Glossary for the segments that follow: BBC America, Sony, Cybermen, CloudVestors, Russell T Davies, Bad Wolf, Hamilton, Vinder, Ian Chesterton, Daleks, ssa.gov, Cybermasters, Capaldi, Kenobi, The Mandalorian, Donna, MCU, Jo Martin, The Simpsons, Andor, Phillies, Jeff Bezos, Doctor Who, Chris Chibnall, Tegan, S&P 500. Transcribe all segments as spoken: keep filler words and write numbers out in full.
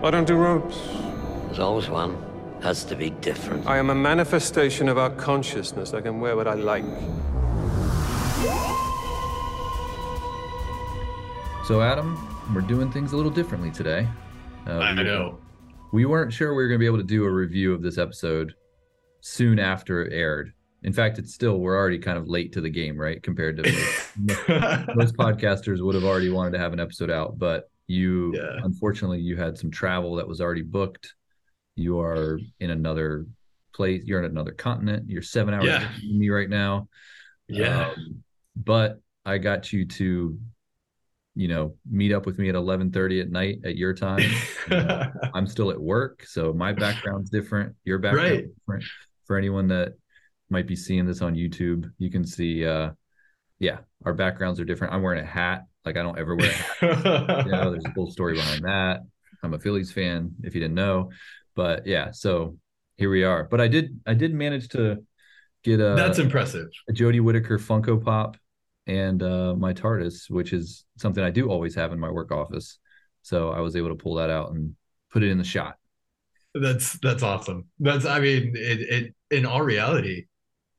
I don't do ropes. There's always one. Has to be different. I am a manifestation of our consciousness. I can wear what I like. So, Adam, we're doing things a little differently today. Uh, I we, know. We weren't sure we were going to be able to do a review of this episode soon after it aired. In fact, it's still, we're already kind of late to the game, right? Compared to most, most podcasters would have already wanted to have an episode out, but you, yeah. unfortunately, you had some travel that was already booked. You are in another place. You're in another continent. You're seven hours yeah. from me right now. Yeah. Um, but I got you to, you know, meet up with me at eleven thirty at night at your time. uh, I'm still at work, so my background's different. Your background's right. different. For anyone that might be seeing this on YouTube, you can see, uh, yeah, our backgrounds are different. I'm wearing a hat. Like, I don't ever wear a hat. You know, there's a whole story behind that. I'm a Phillies fan, if you didn't know. But yeah, so here we are. But I did, I did manage to get a that's impressive a Jodie Whittaker Funko Pop and uh, my TARDIS, which is something I do always have in my work office. So I was able to pull that out and put it in the shot. That's that's awesome. That's I mean, it, it in all reality,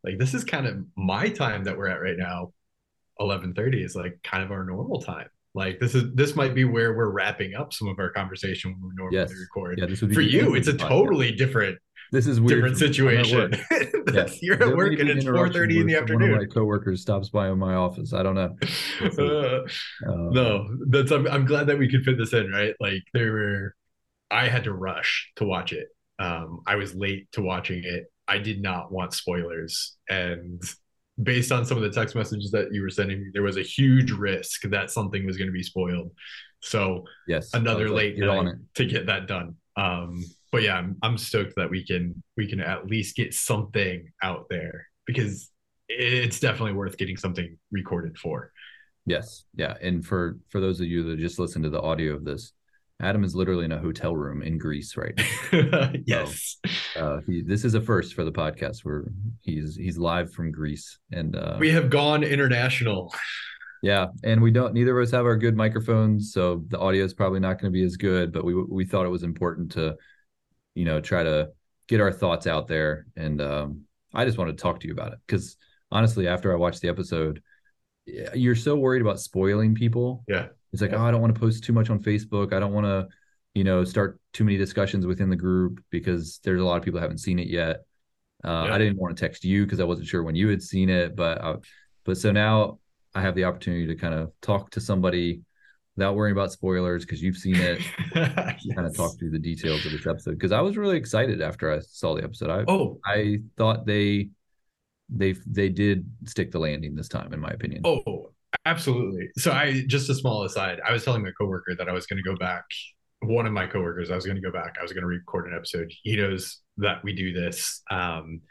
like this is kind of my time that we're at right now. eleven thirty is like kind of our normal time. Like this is this might be where we're wrapping up some of our conversation when we normally yes. record. Yeah, this would be for you, it's a totally podcast. different. This is weird. Different situation. Yes. You're at work and it's four thirty in the afternoon. One of my coworkers stops by in my office. I don't know. uh, uh, no, that's. I'm, I'm glad that we could fit this in, right? Like there were, I had to rush to watch it. Um, I was late to watching it. I did not want spoilers, and based on some of the text messages that you were sending me, there was a huge risk that something was going to be spoiled. So yes, another late night to get that done. Um, but yeah, I'm, I'm stoked that we can, we can at least get something out there because it's definitely worth getting something recorded for. Yes. Yeah. And for, for those of you that just listened to the audio of this, Adam is literally in a hotel room in Greece right now. Yes. So, uh, he, this is a first for the podcast where he's he's live from Greece. And uh, we have gone international. Yeah. And we don't, neither of us have our good microphones. So the audio is probably not going to be as good, but we we thought it was important to, you know, try to get our thoughts out there. And um, I just wanted to talk to you about it because honestly, after I watched the episode, you're so worried about spoiling people. Yeah. It's like, yeah. oh, I don't want to post too much on Facebook. I don't want to, you know, start too many discussions within the group because there's a lot of people who haven't seen it yet. Uh, yeah. I didn't want to text you because I wasn't sure when you had seen it. But I, but so now I have the opportunity to kind of talk to somebody without worrying about spoilers because you've seen it. yes. Kind of talk through the details of this episode because I was really excited after I saw the episode. I oh. I thought they they they did stick the landing this time, in my opinion. Oh. Absolutely. So I, just a small aside, I was telling my coworker that I was going to go back. One of my coworkers, I was going to go back. I was going to record an episode. He knows that we do this. Um,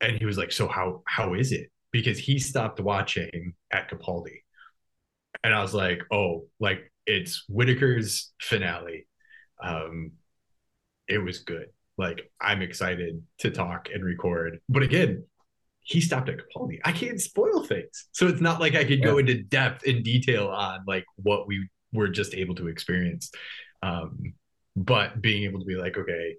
and he was like, so how, how is it? Because he stopped watching at Capaldi. And I was like, oh, like it's Whittaker's finale. Um, it was good. Like I'm excited to talk and record. But again, he stopped at Capaldi. I can't spoil things. So it's not like I could yeah. go into depth and detail on like what we were just able to experience. Um, but being able to be like, okay,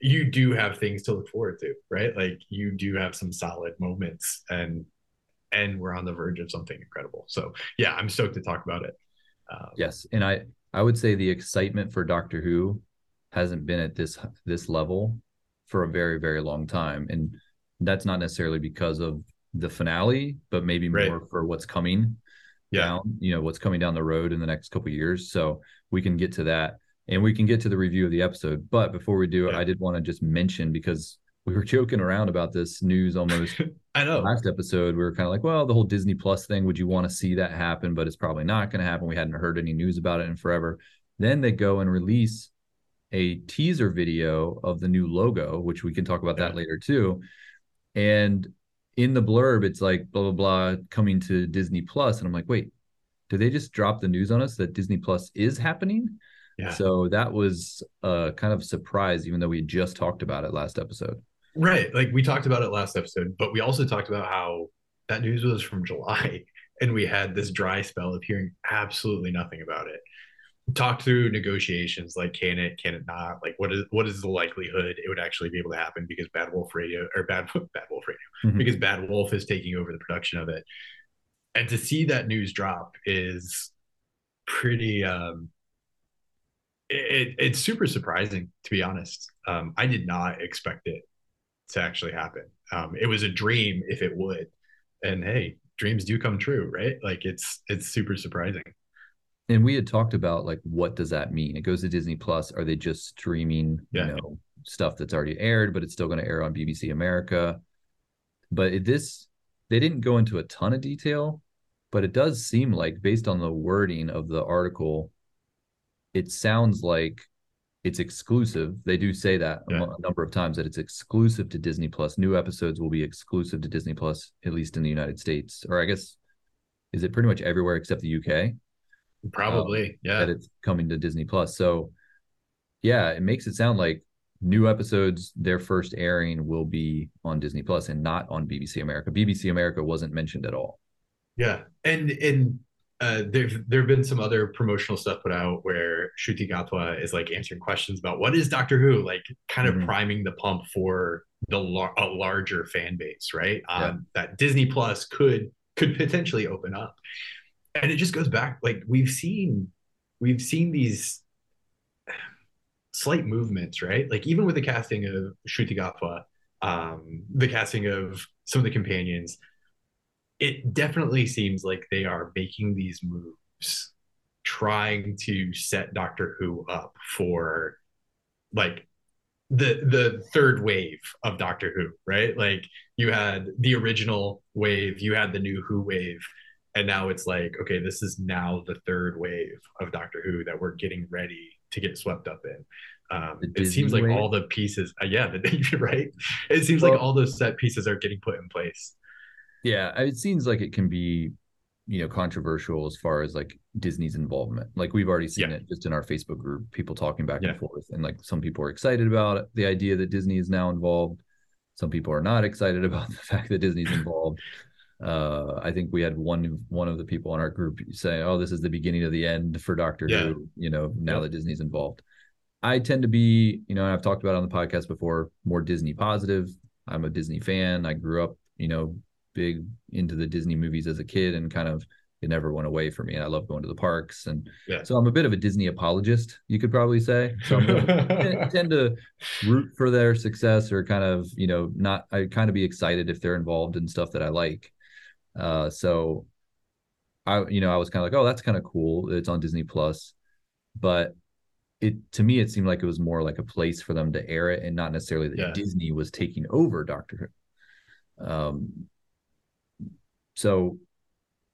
you do have things to look forward to, right? Like you do have some solid moments and, and we're on the verge of something incredible. So yeah, I'm stoked to talk about it. Um, yes. And I, I would say the excitement for Doctor Who hasn't been at this, this level for a very, very long time. And that's not necessarily because of the finale, but maybe more right. for what's coming yeah. down, you know, what's coming down the road in the next couple of years. So we can get to that and we can get to the review of the episode. But before we do, yeah. I did want to just mention, because we were joking around about this news almost I know. last episode, we were kind of like, well, the whole Disney Plus thing, would you want to see that happen? But it's probably not going to happen. We hadn't heard any news about it in forever. Then they go and release a teaser video of the new logo, which we can talk about yeah. that later too. And in the blurb, it's like, blah, blah, blah, coming to Disney Plus. And I'm like, wait, did they just drop the news on us that Disney Plus is happening? Yeah. So that was a kind of surprise, even though we just talked about it last episode. Right. Like we talked about it last episode, but we also talked about how that news was from July and we had this dry spell of hearing absolutely nothing about it. talked through negotiations, like can it, can it not? Like what is what is the likelihood it would actually be able to happen because Bad Wolf Radio or Bad Bad Wolf Radio mm-hmm. because Bad Wolf is taking over the production of it, and to see that news drop is pretty. Um, it it's super surprising, to be honest. Um, I did not expect it to actually happen. Um, it was a dream if it would, and hey, dreams do come true, right? Like it's it's super surprising. And we had talked about, like, what does that mean? It goes to Disney Plus. Are they just streaming, yeah. you know, stuff that's already aired, but it's still going to air on B B C America? But it, this, they didn't go into a ton of detail, but it does seem like, based on the wording of the article, it sounds like it's exclusive. They do say that yeah. a number of times, that it's exclusive to Disney Plus. New episodes will be exclusive to Disney Plus, at least in the United States. Or I guess, is it pretty much everywhere except the U K? Probably, um, yeah. That it's coming to Disney Plus. So, yeah, it makes it sound like new episodes, their first airing will be on Disney Plus and not on B B C America. B B C America wasn't mentioned at all. Yeah, and and uh, there've there've been some other promotional stuff put out where Ncuti Gatwa is like answering questions about what is Doctor Who, like kind of mm-hmm. priming the pump for the lar- a larger fan base, right? Um, yeah. That Disney Plus could could potentially open up. And it just goes back, like we've seen, we've seen these slight movements, right? Like even with the casting of Ncuti Gatwa, um, the casting of some of the companions, it definitely seems like they are making these moves, trying to set Doctor Who up for like the the third wave of Doctor Who, right? Like you had the original wave, you had the new Who wave. And now it's like, okay, this is now the third wave of Doctor Who that we're getting ready to get swept up in. Um, it seems like wave. all the pieces, uh, yeah, the, right? It seems well, like all those set pieces are getting put in place. Yeah, it seems like it can be, you know, controversial as far as like Disney's involvement. Like we've already seen yeah. it just in our Facebook group, people talking back yeah. and forth. And like some people are excited about the idea that Disney is now involved. Some people are not excited about the fact that Disney's involved. Uh, I think we had one one of the people in our group say, "Oh, this is the beginning of the end for Doctor yeah. Who." You know, now yeah. that Disney's involved, I tend to be, you know, and I've talked about it on the podcast before, more Disney positive. I'm a Disney fan. I grew up, you know, big into the Disney movies as a kid, and kind of it never went away for me. And I love going to the parks, and yeah. so I'm a bit of a Disney apologist, you could probably say. So I'm gonna tend to root for their success, or kind of, you know, not. I kind of be excited if they're involved in stuff that I like. Uh, so I, you know, I was kind of like, oh, that's kind of cool. It's on Disney Plus, but it, to me, it seemed like it was more like a place for them to air it, and not necessarily that yeah. Disney was taking over Doctor Who. Um, so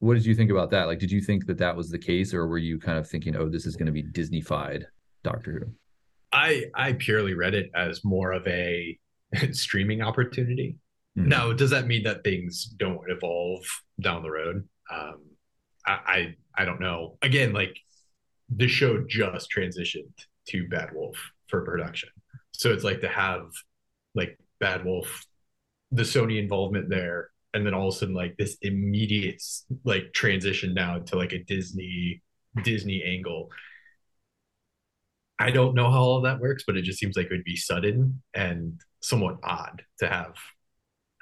what did you think about that? Like, did you think that that was the case, or were you kind of thinking, oh, this is going to be Disney-fied Doctor Who? I, I purely read it as more of a streaming opportunity. Now, does that mean that things don't evolve down the road? Um, I, I I don't know. Again, like the show just transitioned to Bad Wolf for production. So it's like to have like Bad Wolf, the Sony involvement there, and then all of a sudden like this immediate like transition now to like a Disney Disney angle. I don't know how all that works, but it just seems like it would be sudden and somewhat odd to have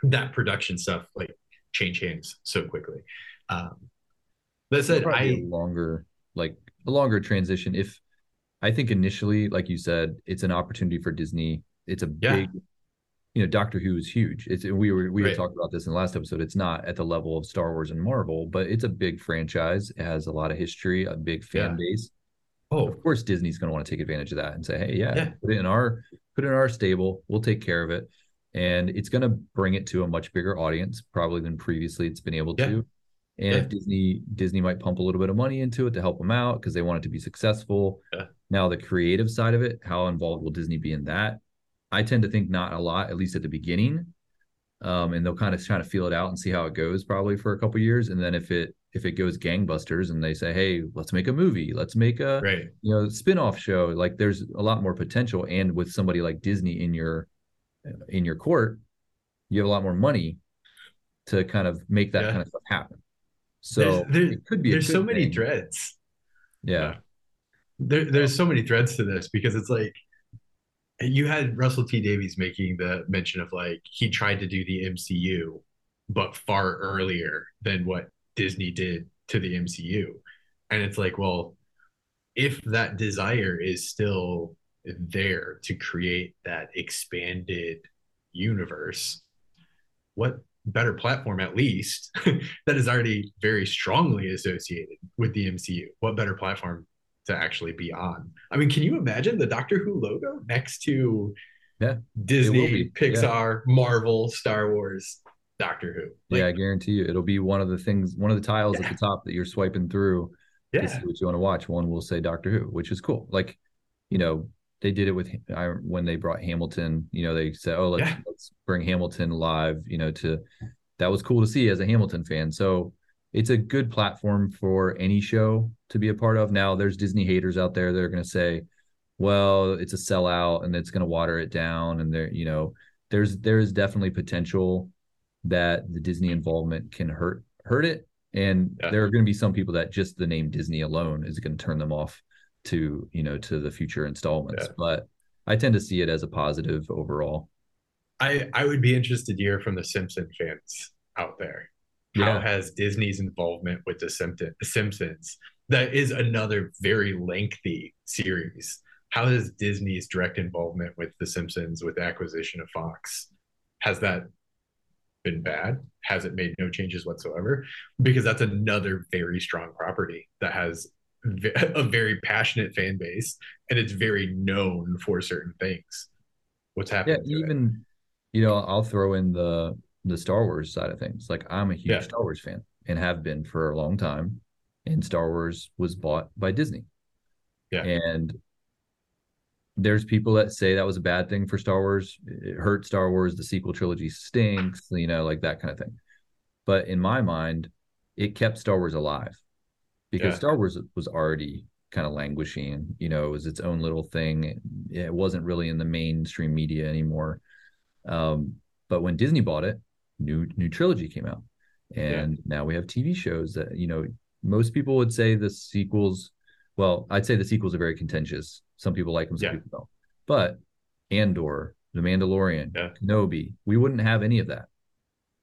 that production stuff like change hands so quickly. Um, that said, I a longer like a longer transition. If I think initially, like you said, it's an opportunity for Disney. It's a yeah. big, you know, Doctor Who is huge. It's we were we right. were talking about this in the last episode. It's not at the level of Star Wars and Marvel, but it's a big franchise. It has a lot of history, a big fan yeah. base. Oh, of course, Disney's going to want to take advantage of that and say, hey, yeah, yeah, put it in our put it in our stable. We'll take care of it. And it's going to bring it to a much bigger audience, probably than previously it's been able yeah. to. And yeah. if Disney Disney might pump a little bit of money into it to help them out because they want it to be successful. Yeah. Now, the creative side of it, how involved will Disney be in that? I tend to think not a lot, at least at the beginning. Um, and they'll kind of try to feel it out and see how it goes probably for a couple of years. And then if it if it goes gangbusters and they say, hey, let's make a movie, let's make a right. you know spin-off show, like there's a lot more potential. And with somebody like Disney in your in your court, you have a lot more money to kind of make that yeah. kind of stuff happen. So there's, there's, it could be there's so many thing. threads. Yeah. There, there's so many threads to this, because it's like, you had Russell T Davies making the mention of like, he tried to do the M C U, but far earlier than what Disney did to the M C U. And it's like, well, if that desire is still there to create that expanded universe, what better platform, at least, that is already very strongly associated with the M C U? What better platform to actually be on? I mean, can you imagine the Doctor Who logo next to yeah, Disney, Pixar, yeah. Marvel, Star Wars, Doctor Who? Like, yeah, I guarantee you it'll be one of the things, one of the tiles yeah. at the top that you're swiping through yeah. to see what you want to watch. One will say Doctor Who, which is cool. Like, you know, they did it with I, when they brought Hamilton, you know, they said, oh, let's, yeah. let's bring Hamilton live, you know, to that was cool to see as a Hamilton fan. So it's a good platform for any show to be a part of. Now, there's Disney haters out there that are going to say, well, it's a sellout and it's going to water it down. And there, you know, there's there is definitely potential that the Disney involvement can hurt hurt it. And yeah. there are going to be some people that just the name Disney alone is going to turn them off to, you know, to the future installments. Yeah. But I tend to see it as a positive overall. I, I would be interested to hear from the Simpson fans out there. How yeah. has Disney's involvement with the Simpsons, that is another very lengthy series, how does Disney's direct involvement with the Simpsons, with the acquisition of Fox, has that been bad? Has it made no changes whatsoever? Because that's another very strong property that has a very passionate fan base, and it's very known for certain things. What's happening? Yeah, even it? you know, I'll throw in the the Star Wars side of things. Like, I'm a huge yeah. Star Wars fan and have been for a long time. And Star Wars was bought by Disney. Yeah. And there's people that say that was a bad thing for Star Wars. It hurt Star Wars. The sequel trilogy stinks. You know, like that kind of thing. But in my mind, it kept Star Wars alive. Because yeah. Star Wars was already kind of languishing, you know, it was its own little thing. It wasn't really in the mainstream media anymore. Um, but when Disney bought it, new new trilogy came out. And yeah. now we have T V shows that, you know, most people would say the sequels, well, I'd say the sequels are very contentious. Some people like them, some yeah. people don't. But Andor, The Mandalorian, yeah. Kenobi, we wouldn't have any of that.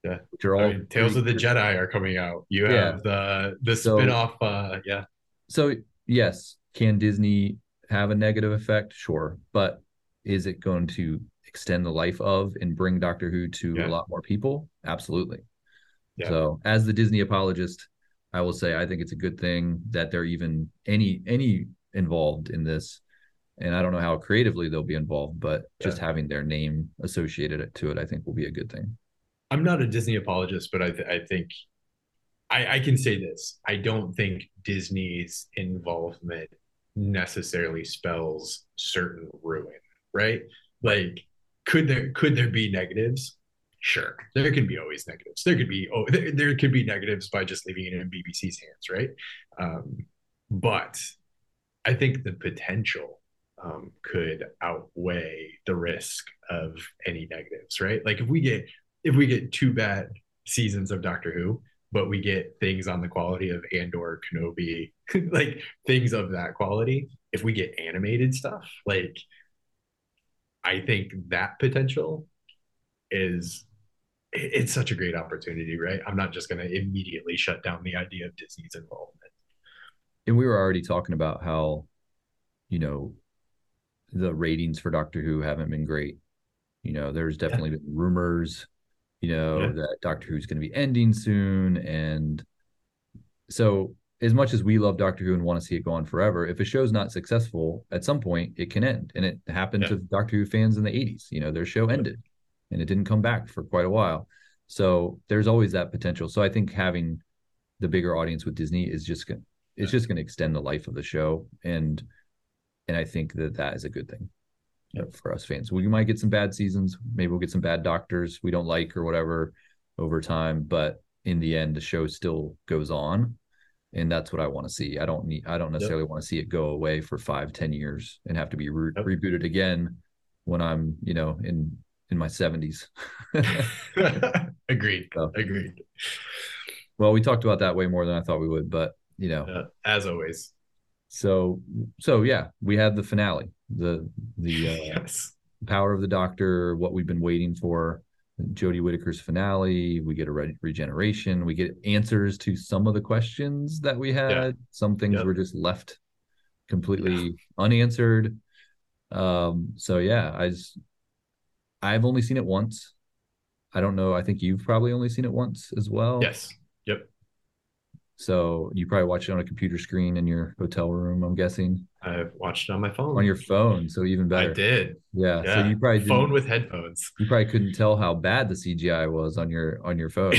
Yeah, which are all I mean, Tales of the different. Jedi are coming out. You have yeah. the the so, spinoff. Uh, yeah. So yes, can Disney have a negative effect? Sure, but is it going to extend the life of and bring Doctor Who to yeah. a lot more people? Absolutely. Yeah. So as the Disney apologist, I will say I think it's a good thing that they're even any any involved in this, and I don't know how creatively they'll be involved, but yeah. just having their name associated to it, I think, will be a good thing. I'm not a Disney apologist, but I, th- I think I, I can say this. I don't think Disney's involvement necessarily spells certain ruin, right? Like, could there could there be negatives? Sure, there can be always negatives. There could be oh, there, there could be negatives by just leaving it in B B C's hands, right? Um, but I think the potential um, could outweigh the risk of any negatives, right? Like, if we get If we get two bad seasons of Doctor Who, but we get things on the quality of Andor, Kenobi, like things of that quality, if we get animated stuff, like, I think that potential is, it's such a great opportunity, right? I'm not just going to immediately shut down the idea of Disney's involvement. And we were already talking about how, you know, the ratings for Doctor Who haven't been great. You know, there's definitely yeah. been rumors You know, yeah. that Doctor Who's going to be ending soon. And so as much as we love Doctor Who and want to see it go on forever, if a show's not successful, at some point it can end. And it happened yeah. to Doctor Who fans in the eighties. You know, their show ended and it didn't come back for quite a while. So there's always that potential. So I think having the bigger audience with Disney is just going yeah. it's just going to extend the life of the show. And and I think that that is a good thing. Yep. For us fans, we might get some bad seasons. Maybe we'll get some bad doctors we don't like or whatever over time. But in the end, the show still goes on, and that's what I want to see. I don't need. I don't necessarily yep. want to see it go away for five, ten years and have to be re- yep. rebooted again when I'm, you know, in in my seventies. Agreed. So, Agreed. Well, we talked about that way more than I thought we would, but you know, uh, as always. So, so yeah, we had the finale, the the uh, yes. Power of the Doctor, what we've been waiting for, Jodie Whittaker's finale. We get a re- regeneration. We get answers to some of the questions that we had. Yeah. Some things yep. were just left completely yeah. unanswered. Um, so yeah, I just, I've only seen it once. I don't know. I think you've probably only seen it once as well. Yes. Yep. So you probably watched it on a computer screen in your hotel room, I'm guessing. I've watched it on my phone. On your phone, so even better. I did. Yeah. yeah. So you probably phone with headphones. You probably couldn't tell how bad the C G I was on your on your phone.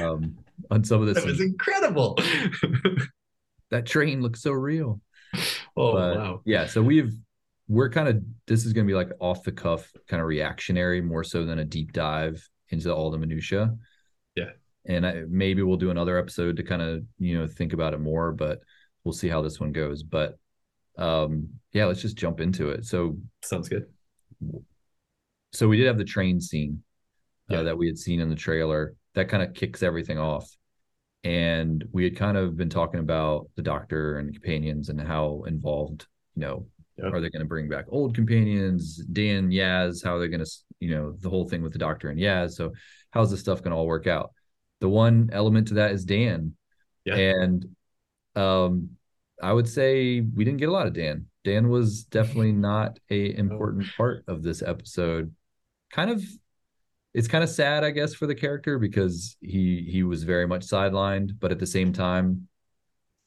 um, on some of this, it was incredible. That train looks so real. Oh but, wow. Yeah. So we've we're kind of this is going to be like off the cuff, kind of reactionary, more so than a deep dive into all the minutia. Yeah. And I, maybe we'll do another episode to kind of, you know, think about it more, but we'll see how this one goes. But um, yeah, let's just jump into it. So sounds good. So we did have the train scene uh, yeah. that we had seen in the trailer that kind of kicks everything off. And we had kind of been talking about the Doctor and companions and how involved, you know, yep. are they going to bring back old companions, Dan, Yaz, how are they going to, you know, the whole thing with the Doctor and Yaz. So how's this stuff going to all work out? The one element to that is Dan. Yeah. And um, I would say we didn't get a lot of Dan. Dan was definitely not a important part of this episode. Kind of, it's kind of sad, I guess, for the character because he he was very much sidelined. But at the same time,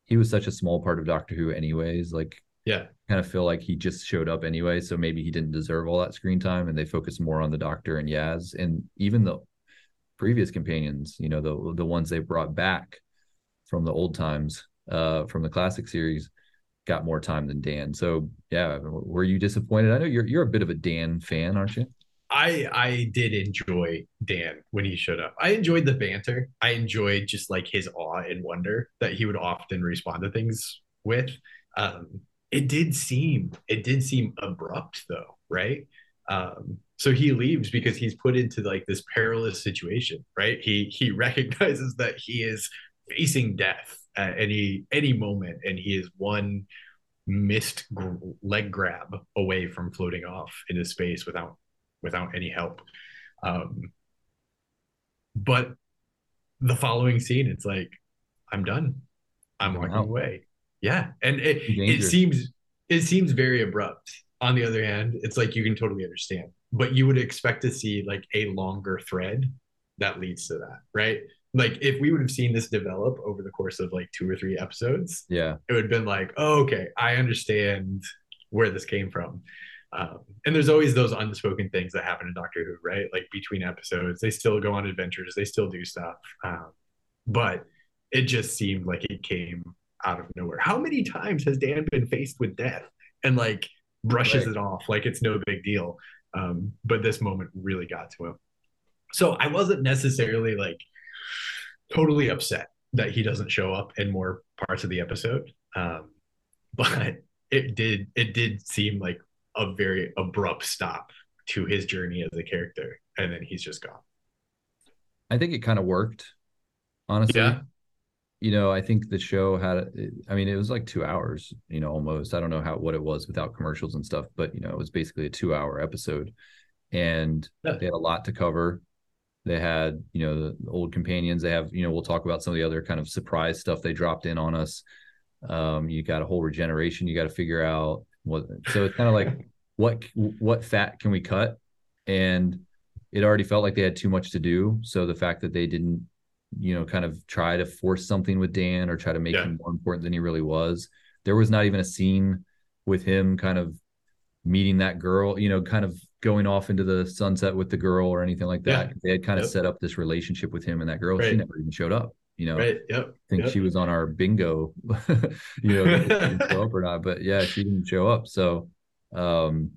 he was such a small part of Doctor Who anyways. Like, yeah, kind of feel like he just showed up anyway. So maybe he didn't deserve all that screen time. And they focused more on the Doctor and Yaz. And even the previous companions, you know, the the ones they brought back from the old times, uh, from the classic series, got more time than Dan. So yeah, were you disappointed? I know you're you're a bit of a Dan fan, aren't you? I I did enjoy Dan when he showed up. I enjoyed the banter. I enjoyed just like his awe and wonder that he would often respond to things with. Um, it did seem it did seem abrupt though, right? Um, so he leaves because he's put into like this perilous situation, right? He he recognizes that he is facing death at any any moment, and he is one missed gr- leg grab away from floating off into space without without any help. Um, but the following scene, it's like, I'm done. I'm walking wow. away. Yeah, and it it seems it seems very abrupt. On the other hand, it's like you can totally understand, but you would expect to see like a longer thread that leads to that, right? Like if we would have seen this develop over the course of like two or three episodes, yeah, it would have been like, oh, okay, I understand where this came from. Um, and there's always those unspoken things that happen in Doctor Who, right? Like between episodes, they still go on adventures, they still do stuff. Um, but it just seemed like it came out of nowhere. How many times has Dan been faced with death? And like, brushes right. it off like it's no big deal, um but this moment really got to him. So I wasn't necessarily like totally upset that he doesn't show up in more parts of the episode, um but it did it did seem like a very abrupt stop to his journey as a character, and then he's just gone. I think it kind of worked, honestly. Yeah. You know, I think the show had, I mean, it was like two hours, you know, almost. I don't know how what it was without commercials and stuff, but, you know, it was basically a two hour episode. And yeah. they had a lot to cover. They had, you know, the old companions. They have, you know, we'll talk about some of the other kind of surprise stuff they dropped in on us. Um, you got a whole regeneration you got to figure out. What, so it's kind of like, what what fat can we cut? And it already felt like they had too much to do. So the fact that they didn't, you know, kind of try to force something with Dan or try to make yeah. him more important than he really was. There was not even a scene with him kind of meeting that girl, you know, kind of going off into the sunset with the girl or anything like that. Yeah. They had kind yep. of set up this relationship with him and that girl. Right. She never even showed up, you know, right. yep. I think yep. she was on our bingo, you know, if she didn't show up or not, but yeah, she didn't show up. So, um,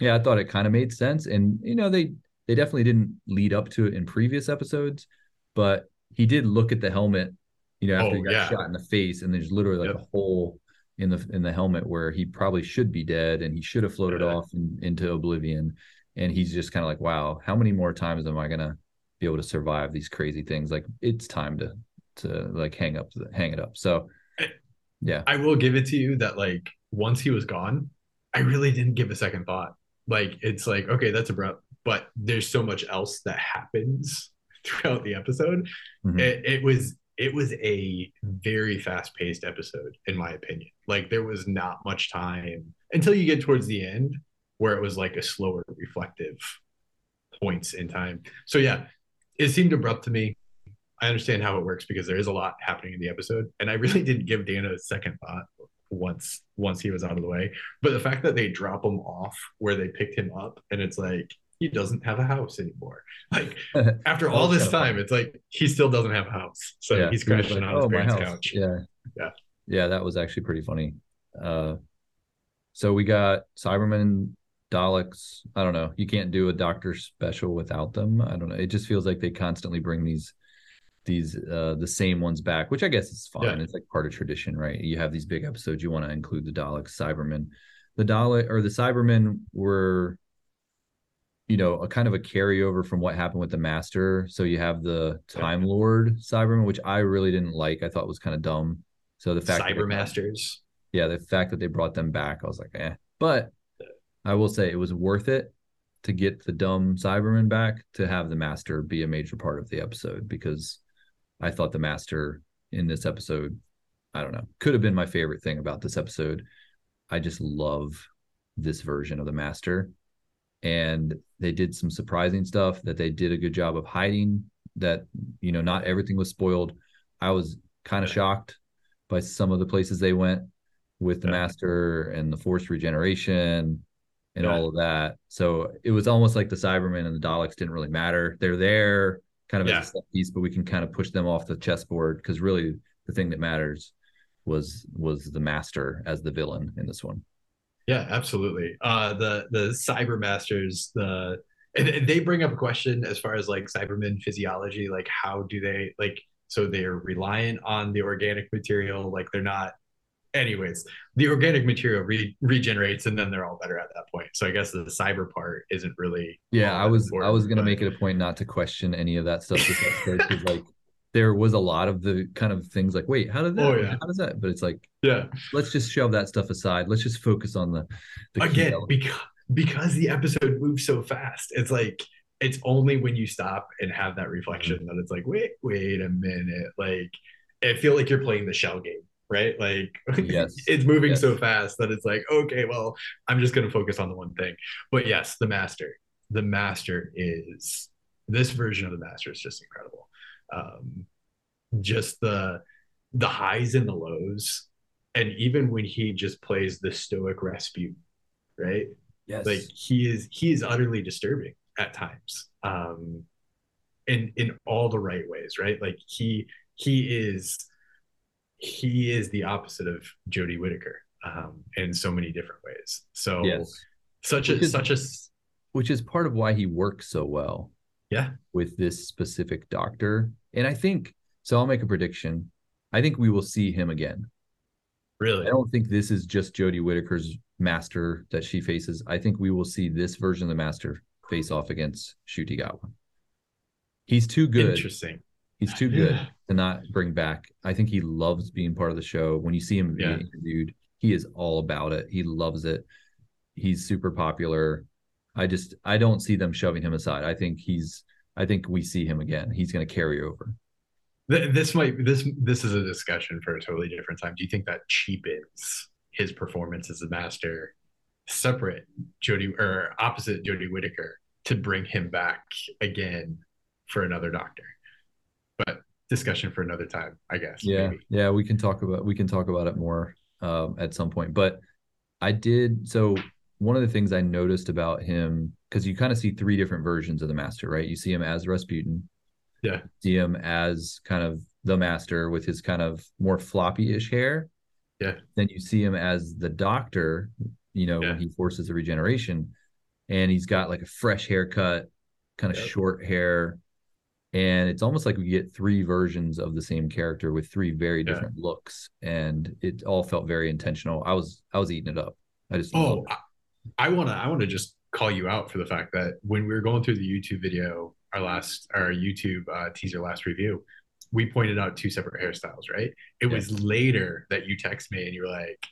yeah, I thought it kind of made sense. And, you know, they, they definitely didn't lead up to it in previous episodes, but he did look at the helmet, you know, after oh, he got yeah. shot in the face, and there's literally like yep. a hole in the in the helmet where he probably should be dead, and he should have floated yeah. off in, into oblivion. And he's just kind of like, wow, how many more times am I gonna be able to survive these crazy things? Like, it's time to to like hang up hang it up. So Yeah. I will give it to you that, like, once he was gone, I really didn't give a second thought. Like, it's like, okay, that's abrupt, but there's so much else that happens throughout the episode. Mm-hmm. It, it was it was a very fast-paced episode, in my opinion. Like, there was not much time until you get towards the end where it was like a slower, reflective points in time. So yeah, it seemed abrupt to me. I understand how it works because there is a lot happening in the episode, and I really didn't give Dana a second thought once once he was out of the way. But the fact that they drop him off where they picked him up, and it's like, he doesn't have a house anymore. Like, after all this time, it's like, he still doesn't have a house. So yeah, he's crashing like, on oh, his parents' couch. Yeah. Yeah. Yeah, that was actually pretty funny. Uh, so we got Cybermen, Daleks. I don't know. You can't do a Doctor special without them. I don't know. It just feels like they constantly bring these these uh the same ones back, which I guess is fine. Yeah. It's like part of tradition, right? You have these big episodes, you want to include the Daleks, Cybermen. The Dalek or the Cybermen were, you know, a kind of a carryover from what happened with the Master. So you have the Time Lord Cybermen, which I really didn't like. I thought was kind of dumb. So the fact Cybermasters. Yeah, the fact that they brought them back, I was like, eh. But I will say it was worth it to get the dumb Cybermen back, to have the Master be a major part of the episode, because I thought the Master in this episode, I don't know, could have been my favorite thing about this episode. I just love this version of the Master. And they did some surprising stuff that they did a good job of hiding, that, you know, not everything was spoiled. I was kind of shocked by some of the places they went with the yeah. Master and the forced regeneration and yeah. all of that. So it was almost like the Cybermen and the Daleks didn't really matter. They're there kind of yeah. as a set piece, but we can kind of push them off the chessboard, because really the thing that matters was was the Master as the villain in this one. Yeah, absolutely. Uh, the the Cybermasters, the and, and they bring up a question as far as like Cybermen physiology, like how do they like so they're reliant on the organic material, like they're not. Anyways, the organic material re- regenerates, and then they're all better at that point. So I guess the cyber part isn't really. Yeah, I was I was gonna but... make it a point not to question any of that stuff. Because like there was a lot of the kind of things like, wait, how did that? Oh, yeah. How does that? But it's like, yeah, let's just shove that stuff aside. Let's just focus on the, the again because because the episode moves so fast. It's like it's only when you stop and have that reflection mm-hmm. that it's like, wait, wait a minute. Like I feel like you're playing the shell game. Right? Like yes. it's moving yes. so fast that it's like, okay, well, I'm just going to focus on the one thing. But yes, the master, the master is this version of the Master is just incredible. Um, just the, the highs and the lows. And even when he just plays the stoic Rasputin, right? Yes. Like he is, he is utterly disturbing at times. Um, in, in all the right ways, right? Like he, he is, he is the opposite of Jodie Whittaker um, in so many different ways. So yes. such which a, is, such a, which is part of why he works so well yeah. with this specific Doctor. And I think, so I'll make a prediction. I think we will see him again. Really? I don't think this is just Jodie Whittaker's Master that she faces. I think we will see this version of the Master face off against Ncuti Gatwa. He's too good. Interesting. He's too good yeah. to not bring back. I think he loves being part of the show. When you see him being yeah. interviewed, he is all about it. He loves it. He's super popular. I just, I don't see them shoving him aside. I think he's, I think we see him again. He's going to carry over. This might, this, this is a discussion for a totally different time. Do you think that cheapens his performance as the Master, separate Jodie or opposite Jodie Whittaker, to bring him back again for another Doctor? But discussion for another time, I guess. Yeah, maybe. yeah, we can talk about we can talk about it more um, at some point. But I did so one of the things I noticed about him, because you kind of see three different versions of the Master, right? You see him as Rasputin, yeah. See him as kind of the Master with his kind of more floppy-ish hair, yeah. Then you see him as the Doctor, you know, yeah. when he forces the regeneration, and he's got like a fresh haircut, kind of yep. short hair. And it's almost like we get three versions of the same character with three very different yeah. looks, and it all felt very intentional. I was I was eating it up. I just oh, I want to I want to just call you out for the fact that when we were going through the YouTube video, our last our YouTube uh, teaser last review, we pointed out two separate hairstyles, right? It yeah. was later that you text me and you were like,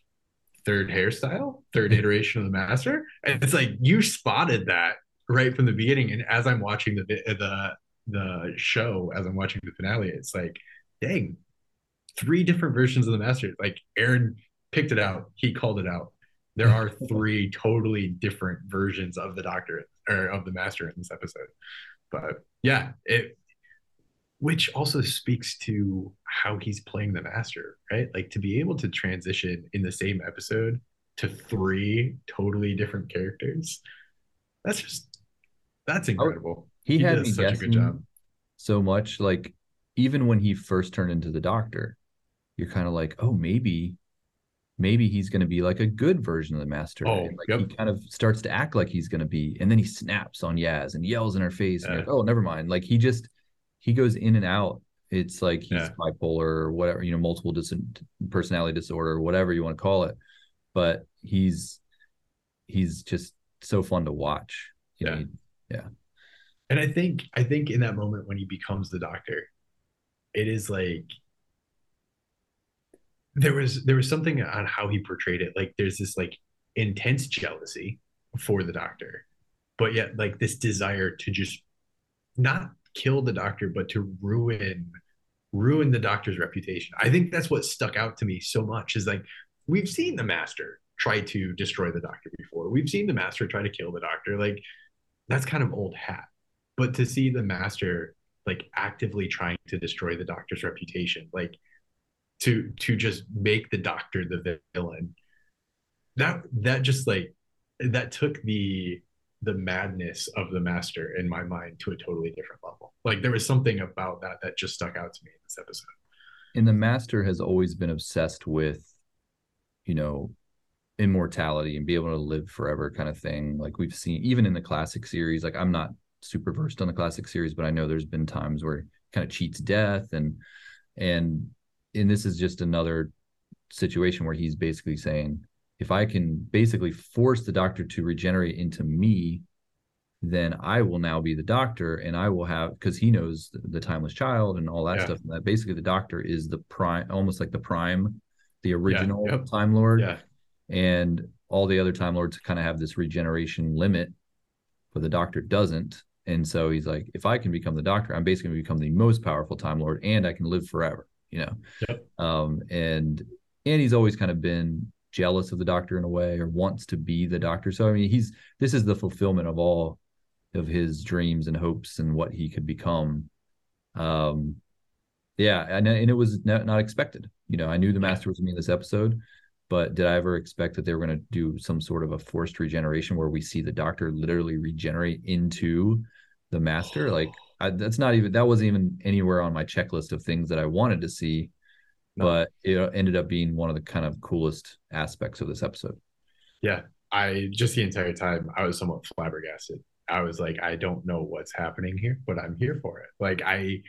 third hairstyle, third iteration of the Master. And it's like, you spotted that right from the beginning. And as I'm watching the the the show, as I'm watching the finale, it's like, dang, three different versions of the Master. Like, Aaron picked it out. He called it out. There are three totally different versions of the Doctor, or of the Master, in this episode. But yeah, it, which also speaks to how he's playing the Master, right? Like, to be able to transition in the same episode to three totally different characters, that's just, that's incredible. He, he had does me such a good job. So much, like, even when he first turned into the Doctor, you're kind of like, oh, maybe, maybe he's going to be like a good version of the Master. Oh, and like, yep. He kind of starts to act like he's going to be, and then he snaps on Yaz and yells in her face. Uh, and like, oh, never mind. Like, he just, he goes in and out. It's like he's yeah. bipolar or whatever, you know, multiple dis- personality disorder, whatever you want to call it. But he's, he's just so fun to watch. You yeah. know, yeah. And I think, I think in that moment when he becomes the Doctor, it is like, there was, there was something on how he portrayed it. Like, there's this like intense jealousy for the Doctor, but yet like this desire to just not kill the Doctor, but to ruin ruin the Doctor's reputation. I think that's what stuck out to me so much, is like, we've seen the Master try to destroy the Doctor before. We've seen the Master try to kill the Doctor. Like, that's kind of old hat. But to see the Master like actively trying to destroy the Doctor's reputation, like to to just make the Doctor the villain, that that just like that took the the madness of the Master in my mind to a totally different level. Like, there was something about that that just stuck out to me in this episode. And the Master has always been obsessed with, you know, immortality and be able to live forever kind of thing. Like, we've seen even in the classic series, like, I'm not super versed on the classic series, but I know there's been times where it kind of cheats death. And, and, and this is just another situation where he's basically saying, if I can basically force the Doctor to regenerate into me, then I will now be the Doctor, and I will have, because he knows the, the timeless child and all that yeah. stuff. And that basically the Doctor is the prime, almost like the prime, the original yeah. yep. Time Lord. Yeah. And all the other Time Lords kind of have this regeneration limit, but the Doctor doesn't. And so he's like, if I can become the Doctor, I'm basically going to become the most powerful Time Lord, and I can live forever, you know? Yep. Um, and, and he's always kind of been jealous of the Doctor in a way, or wants to be the Doctor. So, I mean, he's, this is the fulfillment of all of his dreams and hopes and what he could become. Um, yeah. And, and it was not, not expected. You know, I knew the Master was going to be in this episode, but did I ever expect that they were going to do some sort of a forced regeneration where we see the Doctor literally regenerate into the Master? Like, I, that's not even, that wasn't even anywhere on my checklist of things that I wanted to see. No. But it ended up being one of the kind of coolest aspects of this episode. Yeah. I just the entire time I was somewhat flabbergasted. I was like, I don't know what's happening here, but I'm here for it. Like, I,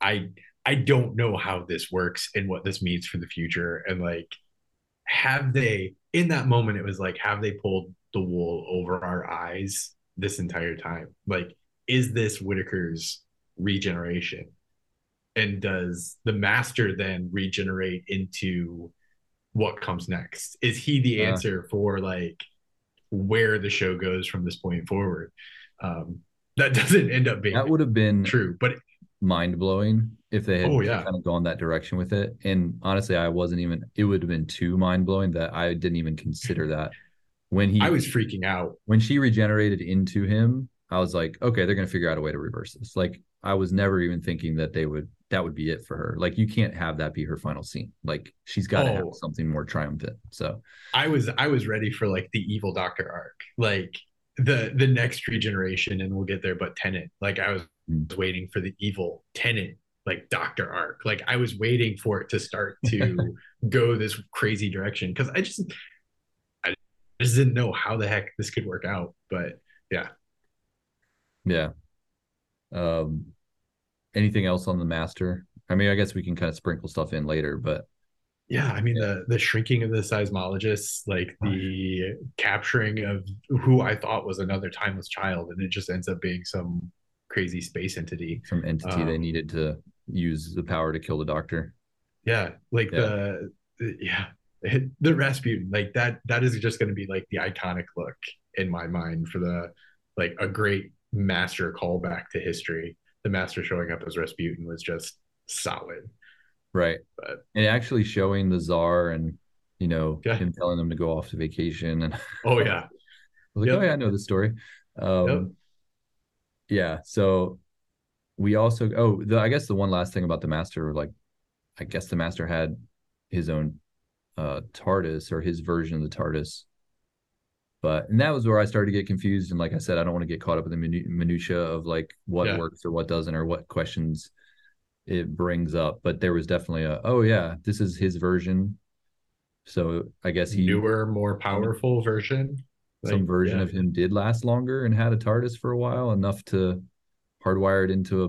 I, I don't know how this works and what this means for the future. And like, have they, in that moment, it was like, have they pulled the wool over our eyes this entire time? Like, is this Whittaker's regeneration? And does the Master then regenerate into what comes next? Is he the yeah. answer for like where the show goes from this point forward? Um, that doesn't end up being that would have been true, but mind blowing if they had oh, yeah. kind of gone that direction with it. And honestly, I wasn't even. It would have been too mind blowing that I didn't even consider that when he. I was freaking out when she regenerated into him. I was like, okay, they're gonna figure out a way to reverse this. Like, I was never even thinking that they would. That would be it for her. Like, you can't have that be her final scene. Like, she's got to oh. have something more triumphant. So I was I was ready for like the evil Doctor arc, like the the next regeneration, and we'll get there. But Tennant, like I was mm. waiting for the evil Tennant, like Doctor arc. Like I was waiting for it to start to go this crazy direction because I just I just didn't know how the heck this could work out. But yeah, yeah. Um. Anything else on the Master? I mean, I guess we can kind of sprinkle stuff in later, but yeah, I mean, yeah. the the shrinking of the seismologists, like the capturing of who I thought was another timeless child, and it just ends up being some crazy space entity, some entity um, they needed to use the power to kill the Doctor. Yeah, like yeah. the, the yeah the Rasputin, like that that is just going to be like the iconic look in my mind for the, like, a great master callback to history. The master showing up as Rasputin was just solid, right? But, and actually showing the Tsar and, you know, yeah. him telling them to go off to vacation and oh yeah, like yep. oh yeah, I know this story. Um, yep. Yeah, so we also oh the, I guess the one last thing about the master, like, I guess the master had his own uh, TARDIS, or his version of the TARDIS. But, and that was where I started to get confused. And like I said, I don't want to get caught up in the minu- minutia of like what yeah. works or what doesn't, or what questions it brings up. But there was definitely a, oh yeah, this is his version. So I guess he... Newer, more powerful some, version. Like, some version yeah. of him did last longer and had a TARDIS for a while, enough to hardwire it into a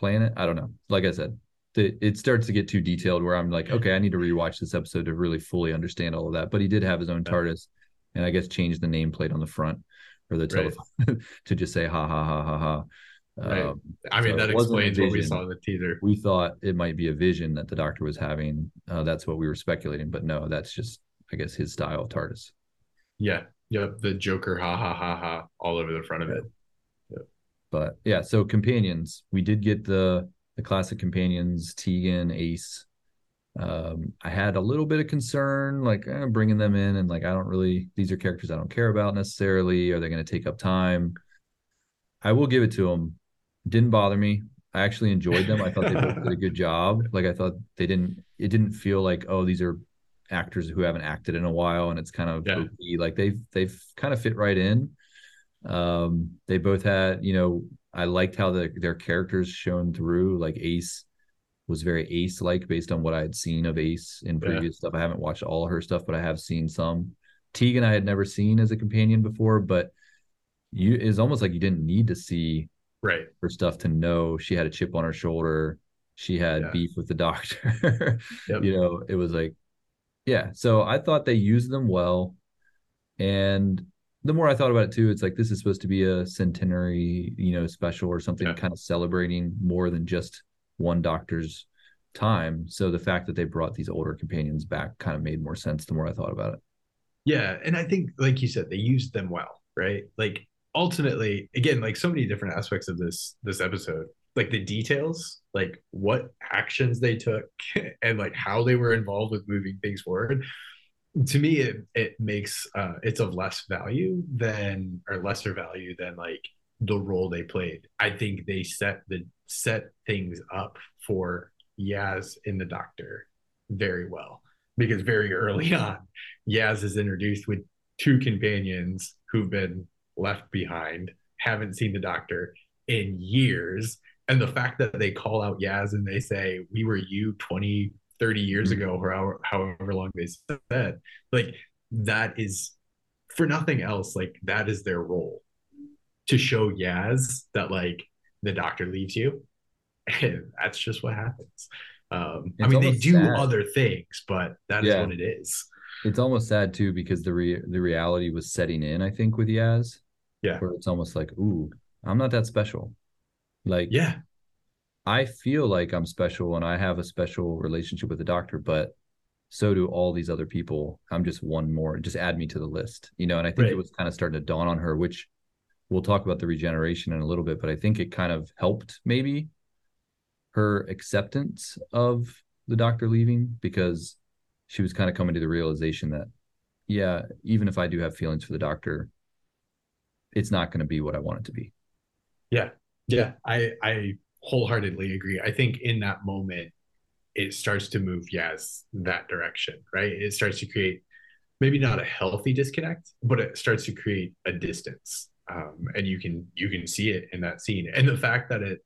planet. I don't know. Like I said, the, it starts to get too detailed where I'm like, okay, I need to rewatch this episode to really fully understand all of that. But he did have his own TARDIS. And I guess change the nameplate on the front or the telephone right. to just say, ha, ha, ha, ha, ha. Right. Um, I mean, so that explains what we saw in the teaser. We thought it might be a vision that the Doctor was having. Uh, that's what we were speculating. But no, that's just, I guess, his style of TARDIS. Yeah. Yep. The Joker, ha, ha, ha, ha, all over the front of yeah. it. Yep. But yeah, so companions. We did get the, the classic companions, Tegan, Ace. Um, I had a little bit of concern, like eh, bringing them in, and like I don't really. These are characters I don't care about necessarily. Are they going to take up time? I will give it to them. Didn't bother me. I actually enjoyed them. I thought they both did a good job. Like I thought they didn't. It didn't feel like, oh, these are actors who haven't acted in a while, and it's kind of yeah. like they've they've kind of fit right in. Um, they both had, you know, I liked how the, their characters shone through. Like Ace was very Ace-like based on what I had seen of Ace in previous yeah. stuff. I haven't watched all her stuff, but I have seen some. Tegan I had never seen as a companion before, but you it's almost like you didn't need to see right. her stuff to know she had a chip on her shoulder. She had yeah. beef with the Doctor. yep. You know, it was like, yeah. So I thought they used them well. And the more I thought about it too, it's like this is supposed to be a centenary, you know, special or something yeah. kind of celebrating more than just one Doctor's time. So the fact that they brought these older companions back kind of made more sense the more I thought about it. Yeah, and I think, like you said, they used them well, right? Like ultimately, again, like so many different aspects of this this episode, like the details, like what actions they took and like how they were involved with moving things forward. To me, it it makes uh, it's of less value than or lesser value than like the role they played. I think they set the set things up for Yaz in the Doctor very well, because very early on, Yaz is introduced with two companions who've been left behind, haven't seen the Doctor in years. And the fact that they call out Yaz and they say, we were you twenty, thirty years ago, or however, however long they said, like that is for nothing else. Like that is their role, to show Yaz that like the Doctor leaves you. And that's just what happens. Um, I mean, they do sad. other things, but that yeah. is what it is. It's almost sad too, because the re- the reality was setting in, I think, with Yaz. Yeah. Where it's almost like, ooh, I'm not that special. Like, yeah, I feel like I'm special and I have a special relationship with the Doctor, but so do all these other people. I'm just one more. Just add me to the list, you know? And I think right. it was kind of starting to dawn on her, which we'll talk about the regeneration in a little bit, but I think it kind of helped maybe her acceptance of the Doctor leaving, because she was kind of coming to the realization that, yeah, even if I do have feelings for the Doctor, it's not going to be what I want it to be. Yeah. Yeah. I, I wholeheartedly agree. I think in that moment, it starts to move Yaz that direction, right? It starts to create maybe not a healthy disconnect, but it starts to create a distance. Um, and you can you can see it in that scene, and the fact that it,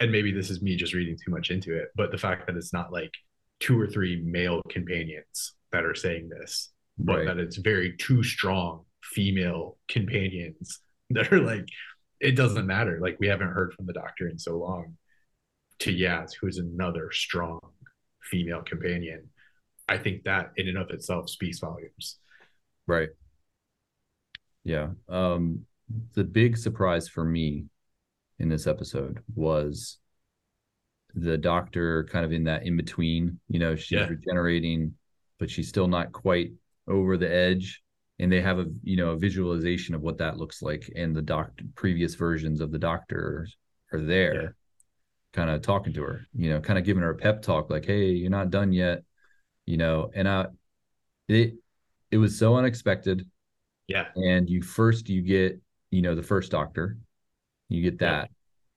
and maybe this is me just reading too much into it, but the fact that it's not like two or three male companions that are saying this, but right. that it's very two strong female companions that are like, it doesn't matter. Like, we haven't heard from the Doctor in so long, to Yaz, who is another strong female companion. I think that in and of itself speaks volumes. Right. Yeah. Um... The big surprise for me in this episode was the Doctor kind of in that in between. You know, she's yeah. regenerating, but she's still not quite over the edge. And they have a you know a visualization of what that looks like, and the doctor previous versions of the Doctor are there, yeah. kind of talking to her, you know, kind of giving her a pep talk, like, "Hey, you're not done yet," you know. And I, it, it was so unexpected. Yeah. And you first you get you know the first Doctor, you get that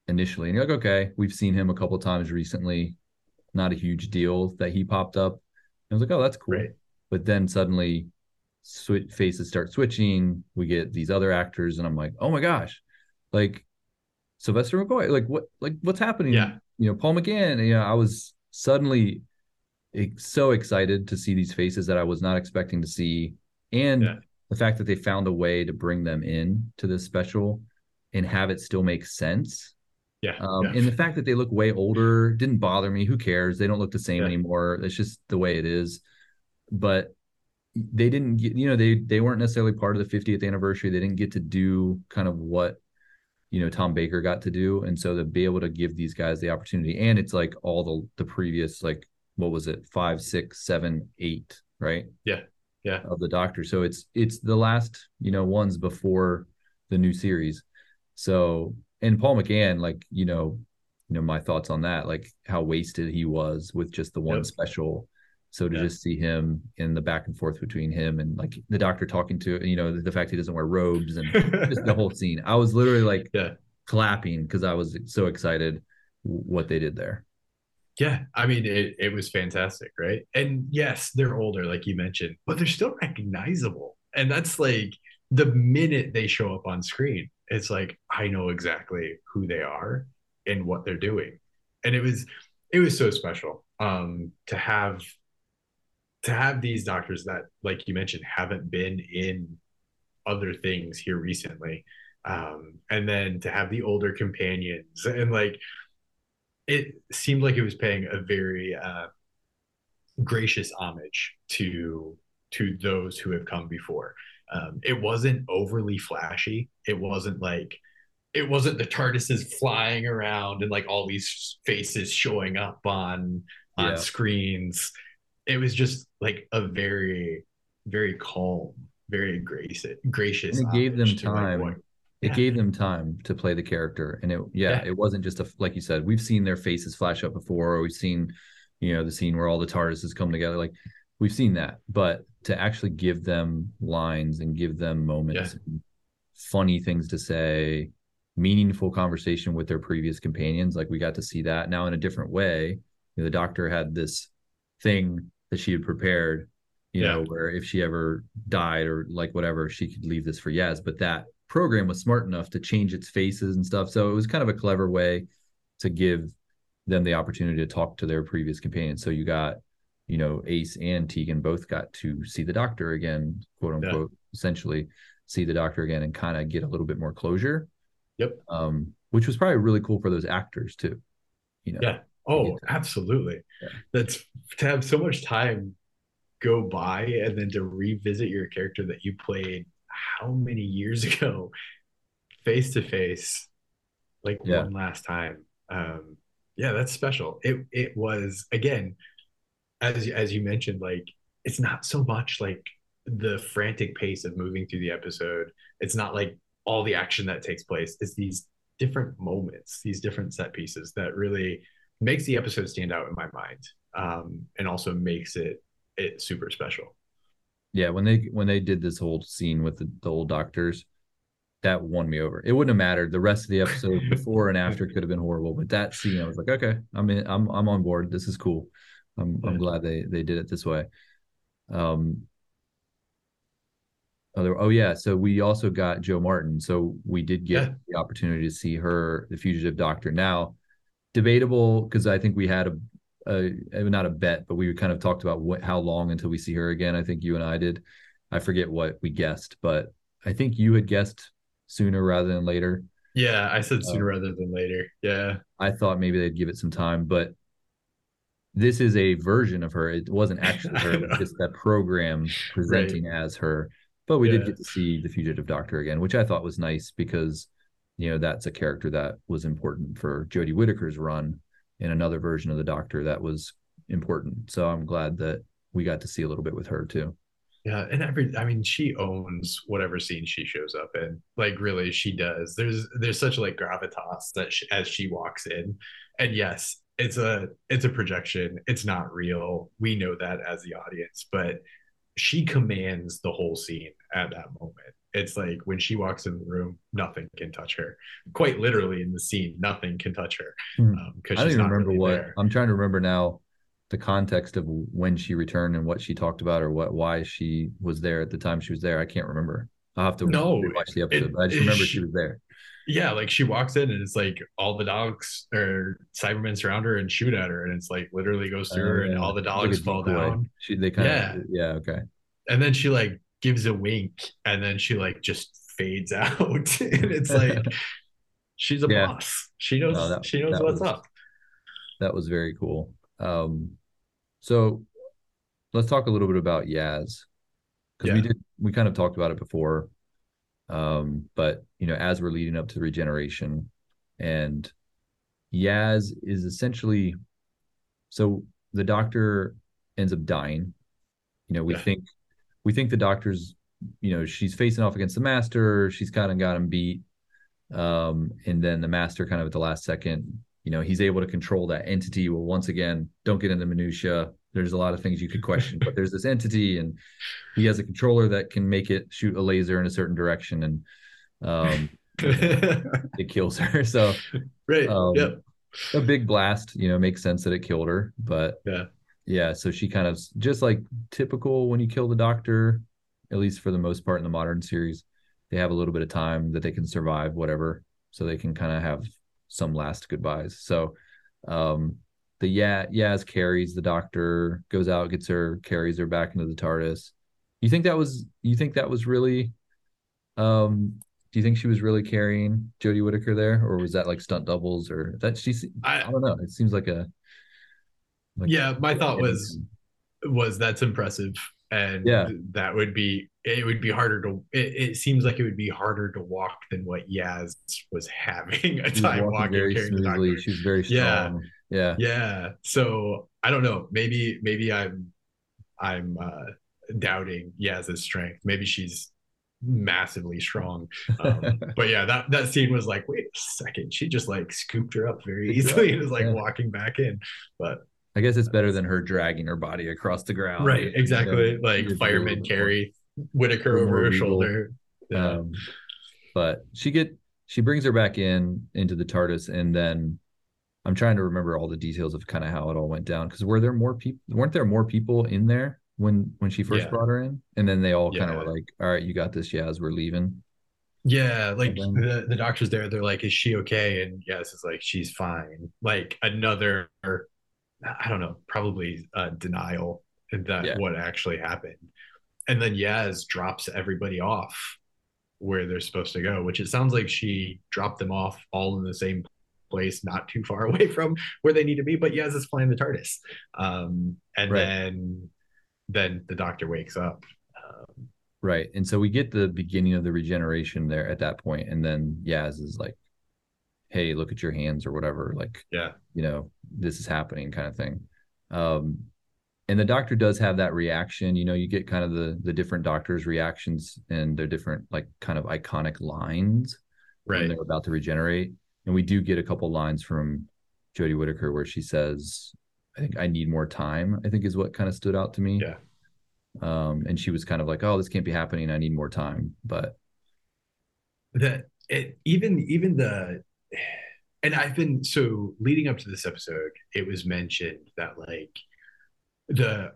yeah. initially, and you're like, okay, we've seen him a couple of times recently, not a huge deal that he popped up. And I was like, oh, that's cool. Right. But then suddenly. Sw- faces start switching, we get these other actors, and I'm like, oh my gosh, like Sylvester McCoy, like what like what's happening? Yeah. You know, Paul McGann, and, you know, I was suddenly ex- so excited to see these faces that I was not expecting to see. And yeah. the fact that they found a way to bring them in to this special and have it still make sense. Yeah. Um, yeah. And the fact that they look way older didn't bother me. Who cares? They don't look the same yeah. anymore. It's just the way it is. But they didn't get, you know, they, they weren't necessarily part of the fiftieth anniversary. They didn't get to do kind of what, you know, Tom Baker got to do. And so to be able to give these guys the opportunity, and it's like all the, the previous, like, what was it? Five, six, seven, eight, right? Yeah. Yeah. Of the Doctor. So it's, it's the last, you know, ones before the new series. So, and Paul McGann, like, you know, you know, my thoughts on that, like how wasted he was with just the one yep. special. So to yeah. just see him in the back and forth between him and like the Doctor talking to, you know, the, the fact he doesn't wear robes and just the whole scene. I was literally like yeah. clapping because I was so excited what they did there. Yeah. I mean, it, it was fantastic. Right. And yes, they're older, like you mentioned, but they're still recognizable. And that's like the minute they show up on screen, it's like, I know exactly who they are and what they're doing. And it was, it was so special um, to have, to have these Doctors that, like you mentioned, haven't been in other things here recently. Um, and then to have the older companions, and like, it seemed like it was paying a very uh, gracious homage to, to those who have come before. Um, it wasn't overly flashy. It wasn't like, it wasn't the TARDISes flying around and like all these faces showing up on, on yeah. screens. It was just like a very, very calm, very gracious, gracious. And it gave them time. It yeah. gave them time to play the character. And it, yeah, yeah, it wasn't just a, like you said, we've seen their faces flash up before, or we've seen, you know, the scene where all the TARDISes come together. Like we've seen that, but to actually give them lines and give them moments, yeah. and funny things to say, meaningful conversation with their previous companions. Like we got to see that now in a different way. You know, the Doctor had this thing that she had prepared, you yeah. know, where if she ever died or like whatever, she could leave this for Yaz. But that program was smart enough to change its faces and stuff. So it was kind of a clever way to give them the opportunity to talk to their previous companions. So you got, you know, Ace and Tegan both got to see the Doctor again, quote unquote, yeah. essentially see the Doctor again and kind of get a little bit more closure. Yep. Um, which was probably really cool for those actors too. You know. Yeah. Oh, absolutely. Yeah. That's to have so much time go by and then to revisit your character that you played how many years ago face to face, like yeah. one last time. Um, yeah, that's special. It it was, again, as as you mentioned, like it's not so much like the frantic pace of moving through the episode. It's not like all the action that takes place. It's these different moments, these different set pieces that really makes the episode stand out in my mind, um, and also makes it it super special. Yeah, when they when they did this whole scene with the, the old Doctors, that won me over. It wouldn't have mattered. The rest of the episode before and after could have been horrible, but that scene, I was like, okay, I'm in, I'm I'm on board. This is cool. I'm I'm glad they they did it this way. Um. Other, oh yeah, so we also got Jo Martin. So we did get yeah. the opportunity to see her, the fugitive Doctor. Now. Debatable, because I think we had a, a not a bet, but we kind of talked about what, how long until we see her again. I think you and I did. I forget what we guessed, but I think you had guessed sooner rather than later. Yeah, I said sooner um, rather than later. Yeah. I thought maybe they'd give it some time, but this is a version of her. It wasn't actually her. It was just that program presenting right. as her. But we yeah. did get to see the fugitive Doctor again, which I thought was nice because, you know, that's a character that was important for Jodie Whittaker's run in another version of the Doctor that was important. So I'm glad that we got to see a little bit with her too. Yeah, and every I mean, she owns whatever scene she shows up in. Like, really, she does. There's there's such like gravitas that she, as she walks in, and yes, it's a it's a projection. It's not real. We know that as the audience, but she commands the whole scene at that moment. It's like when she walks in the room, nothing can touch her. Quite literally in the scene, nothing can touch her. Mm. Um, I don't she's even not remember really what there. I'm trying to remember now. The context of when she returned and what she talked about, or what why she was there at the time she was there, I can't remember. I'll have to no, watch the episode. It, but I just remember she, she was there. Yeah, like she walks in and it's like all the Daleks or Cybermen surround her and shoot at her, and it's like literally goes through uh, her, and all the Daleks fall down. She they kind yeah. of yeah okay, and then she like gives a wink, and then she like just fades out, and it's like she's a yeah. boss. She knows no, that, she knows what's was, up. That was very cool. Um, So let's talk a little bit about Yaz, because yeah. we did we kind of talked about it before, um, but you know, as we're leading up to the regeneration, and Yaz is essentially, so the Doctor ends up dying. You know, we yeah. think we think the Doctor's, you know, she's facing off against the Master. She's kind of got him beat, um, and then the Master kind of at the last second, you know, he's able to control that entity. Well, once again, don't get into minutia. There's a lot of things you could question, but there's this entity, and he has a controller that can make it shoot a laser in a certain direction, and um, it kills her. So, right, um, yep. a big blast. You know, makes sense that it killed her, but yeah, yeah. So she kind of, just like typical when you kill the Doctor, at least for the most part in the modern series, they have a little bit of time that they can survive whatever, so they can kind of have some last goodbyes. So um the yeah Yaz carries the Doctor, goes out, gets her, carries her back into the TARDIS. You think that was you think that was really um do you think she was really carrying Jodie Whittaker there, or was that like stunt doubles, or that she I, I don't know. It seems like a like yeah my thought was was that's impressive, and yeah. that would be it would be harder to it, it seems like it would be harder to walk than what Yaz was having a time walking, walking very smoothly. She's very strong. Yeah. Yeah. Yeah. So I don't know. Maybe maybe I'm I'm uh, doubting Yaz's strength. Maybe she's massively strong. Um, but yeah, that, that scene was like, wait a second. She just like scooped her up very easily and was like yeah. walking back in. But I guess it's better than her dragging her body across the ground. Right, exactly. You know, like firemen carry Whittaker over her shoulder. Yeah. Um, but she get she brings her back in into the TARDIS, and then I'm trying to remember all the details of kind of how it all went down. Because were there more people? Weren't there more people in there when when she first yeah. brought her in? And then they all yeah. kind of were like, "All right, you got this, Yaz. We're leaving." Yeah, like then, the the doctor's there. They're like, "Is she okay?" And Yaz is like, "She's fine." Like another. I don't know, probably uh, denial that yeah. what actually happened. And then Yaz drops everybody off where they're supposed to go, which it sounds like she dropped them off all in the same place, not too far away from where they need to be, but Yaz is flying the TARDIS. Um, and right. then then the Doctor wakes up. Um, right. And so we get the beginning of the regeneration there at that point, and then Yaz is like, hey, look at your hands or whatever, like, yeah, you know, this is happening kind of thing. Um, and the Doctor does have that reaction. You know, you get kind of the the different Doctors' reactions and their different like kind of iconic lines right. when they're about to regenerate. And we do get a couple lines from Jodie Whittaker where she says, I think I need more time, I think is what kind of stood out to me. Yeah. Um, and she was kind of like, oh, this can't be happening. I need more time. But that it, even even the And I've been, so leading up to this episode, it was mentioned that like the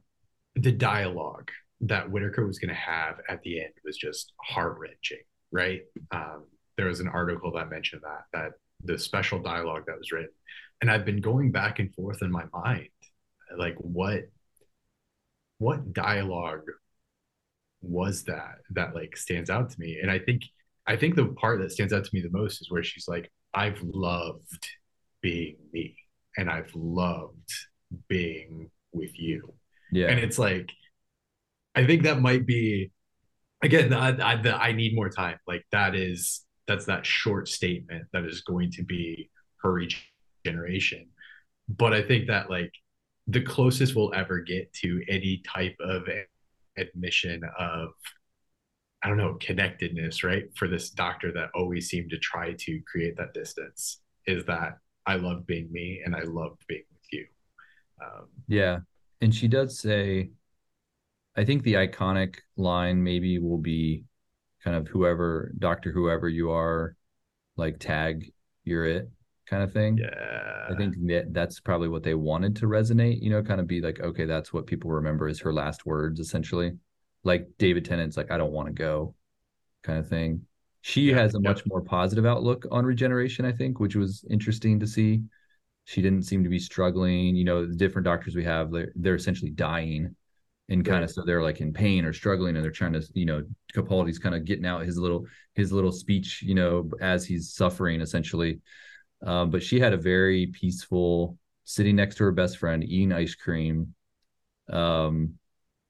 the dialogue that Whittaker was going to have at the end was just heart-wrenching, right? Um, there was an article that mentioned that, that the special dialogue that was written. And I've been going back and forth in my mind, like what, what dialogue was that that like stands out to me? And I think, I think the part that stands out to me the most is where she's like, I've loved being me, and I've loved being with you. Yeah. And it's like, I think that might be, again, the, I, the, I need more time. Like that is, that's that short statement that is going to be her regeneration. But I think that, like, the closest we'll ever get to any type of admission of, I don't know, connectedness, right, for this doctor that always seemed to try to create that distance, is that I love being me and I loved being with you. Um, yeah. And she does say, I think the iconic line maybe will be kind of whoever, Doctor Whoever you are, like, tag, you're it, kind of thing. Yeah. I think that that's probably what they wanted to resonate, you know, kind of be like, okay, that's what people remember is her last words, essentially. Like David Tennant's like, I don't want to go, kind of thing. She yeah, has a much yeah. more positive outlook on regeneration, I think, which was interesting to see. She didn't seem to be struggling. You know, the different doctors we have, they're, they're essentially dying. And kind right. of, so they're like in pain or struggling, and they're trying to, you know, Capaldi's kind of getting out his little, his little speech, you know, as he's suffering, essentially. Um, but she had a very peaceful, sitting next to her best friend, eating ice cream, um,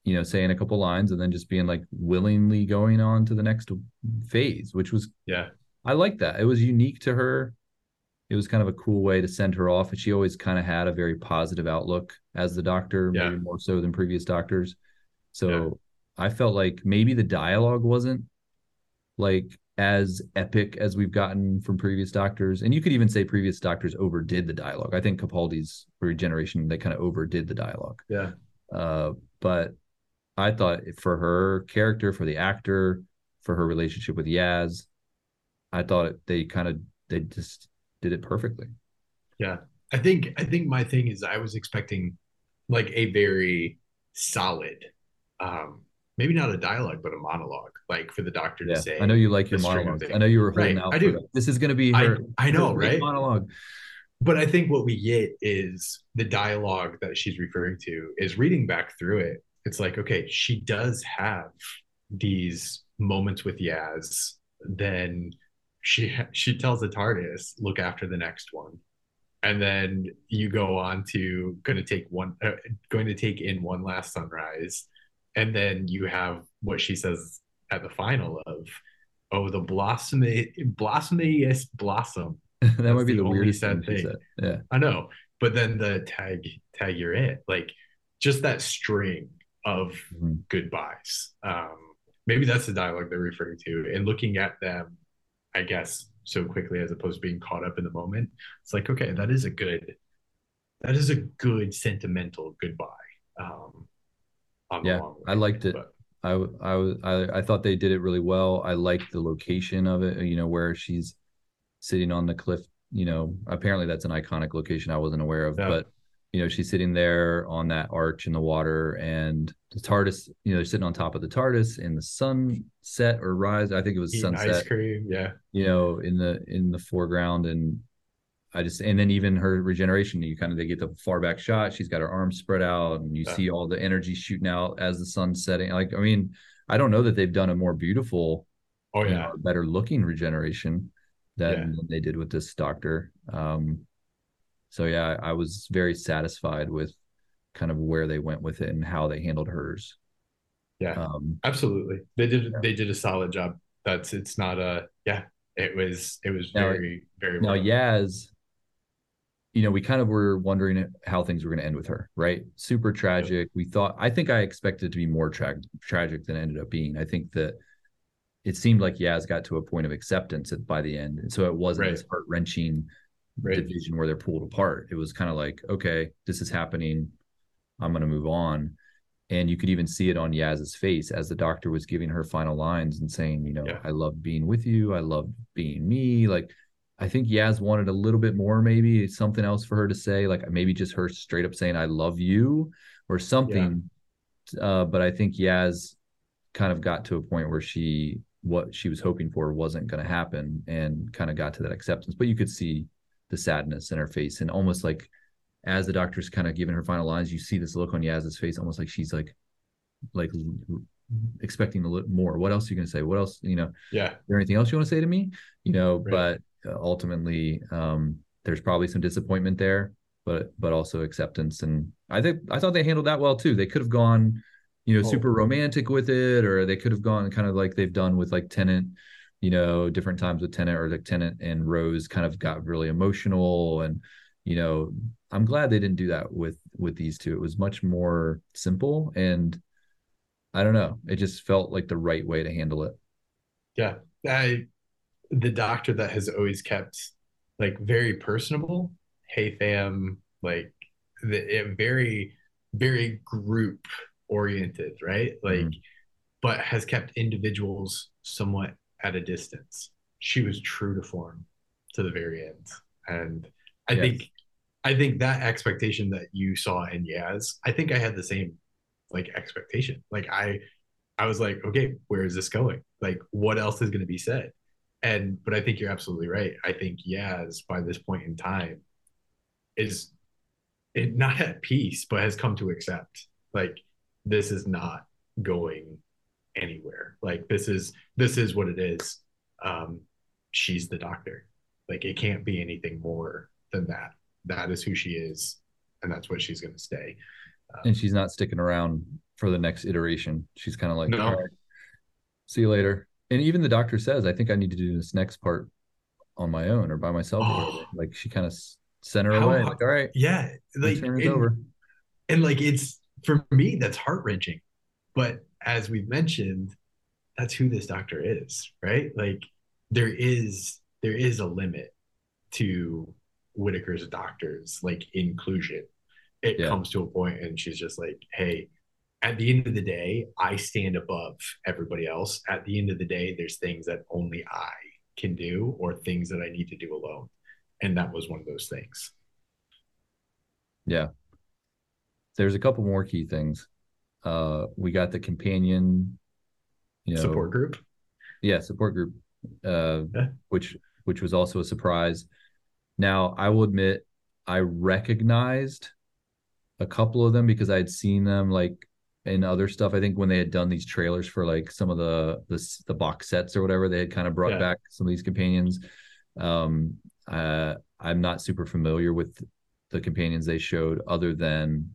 you know, saying a couple lines, and then just being like willingly going on to the next phase, which was, yeah, I like that. It was unique to her. It was kind of a cool way to send her off. And she always kind of had a very positive outlook as the doctor, yeah. maybe more so than previous doctors. So yeah. I felt like maybe the dialogue wasn't like as epic as we've gotten from previous doctors. And you could even say previous doctors overdid the dialogue. I think Capaldi's regeneration, they kind of overdid the dialogue. Yeah. Uh, but I thought for her character, for the actor, for her relationship with Yaz, I thought they kind of, they just... did it perfectly. Yeah. I think I think my thing is I was expecting like a very solid, um, maybe not a dialogue, but a monologue, like for the doctor yeah. to say. I know you like your monologue. I know you were holding right. out. I do. That. This is going to be her, I, I know, her right? monologue. But I think what we get is the dialogue that she's referring to is reading back through it. It's like, okay, she does have these moments with Yaz, then she she tells the TARDIS, look after the next one, and then you go on to going to take one uh, going to take in one last sunrise, and then you have what she says at the final of, oh, the blossomy blossomiest blossom. That That's might be the, the weirdest thing, thing. Said. Yeah, I know. But then the tag tag you're it, like just that string of mm-hmm. goodbyes. Um, maybe that's the dialogue they're referring to, and looking at them, I guess, so quickly as opposed to being caught up in the moment. It's like, okay, that is a good, that is a good sentimental goodbye. Um, on yeah, the long way, I liked it. But. I I I thought they did it really well. I liked the location of it. You know, where she's sitting on the cliff. You know, apparently that's an iconic location I wasn't aware of. Yeah. But you know, she's sitting there on that arch in the water, and the TARDIS, you know, they're sitting on top of the TARDIS in the sunset or rise. I think it was eating sunset. Ice cream, yeah. You know, in the in the foreground, and I just and then even her regeneration, you kind of they get the far back shot. She's got her arms spread out, and you yeah. see all the energy shooting out as the sun's setting. Like, I mean, I don't know that they've done a more beautiful, oh yeah, you know, better looking regeneration than yeah. they did with this doctor. Um, So, yeah, I was very satisfied with kind of where they went with it and how they handled hers. Yeah, um, absolutely. They did. Yeah. They did a solid job. That's it's not a. Yeah, it was it was now, very, very. Now, well. Yaz, you know, we kind of were wondering how things were going to end with her. Right. Super tragic. Yeah. We thought I think I expected it to be more tra- tragic than it ended up being. I think that it seemed like Yaz got to a point of acceptance at, by the end. And so it wasn't right. this heart wrenching. Right. Division where they're pulled apart. It was kind of like, okay, this is happening, I'm going to move on. And you could even see it on Yaz's face as the doctor was giving her final lines and saying, you know, yeah. I love being with you, I love being me. Like, I think Yaz wanted a little bit more, maybe something else for her to say, like maybe just her straight up saying I love you or something. yeah. Uh, but I think Yaz kind of got to a point where she what she was hoping for wasn't going to happen, and kind of got to that acceptance. But you could see the sadness in her face, and almost like as the doctor's kind of giving her final lines, you see this look on Yaz's face, almost like she's like, like expecting a little more. What else are you going to say? What else, you know, yeah. Is there anything else you want to say to me? You know, right. But ultimately um, there's probably some disappointment there, but, but also acceptance. And I think, I thought they handled that well too. They could have gone, you know, oh. super romantic with it, or they could have gone kind of like they've done with like Tennant, you know, different times with Tennant, or like Tennant and Rose kind of got really emotional, and, you know, I'm glad they didn't do that with with these two. It was much more simple, and I don't know, it just felt like the right way to handle it. Yeah, I the doctor that has always kept like very personable. Hey fam, like the it very very group oriented, right? Like, mm. but has kept individuals somewhat at a distance. She was true to form to the very end, and I yes. think. I think that expectation that you saw in Yaz, I think I had the same like expectation. Like I, I was like, okay, where is this going? Like, what else is going to be said? And, but I think you're absolutely right. I think Yaz by this point in time is it not at peace, but has come to accept like, this is not going anywhere. Like this is, this is what it is. Um, she's the doctor. Like it can't be anything more than that. That is who she is, and that's what she's going to stay. Um, and she's not sticking around for the next iteration. She's kind of like, no. All right, see you later. And even the doctor says, I think I need to do this next part on my own or by myself. Oh, or like she kind of sent her how, away. Like, all right. Yeah. Like, turn it over. And like, it's for me, that's heart wrenching. But as we've mentioned, that's who this doctor is, right? Like there is, there is a limit to Whittaker's doctor's like inclusion. It yeah. comes to a point and she's just like, hey, at the end of the day, I stand above everybody else. At the end of the day, there's things that only I can do or things that I need to do alone. And that was one of those things. Yeah. There's a couple more key things. Uh, we got the companion, you know, support group. Yeah. Support group, uh, yeah. which, which was also a surprise. Now, I will admit, I recognized a couple of them because I had seen them like in other stuff. I think when they had done these trailers for like some of the the, the box sets or whatever, they had kind of brought yeah. back some of these companions. Um, uh, I'm not super familiar with the companions they showed, other than,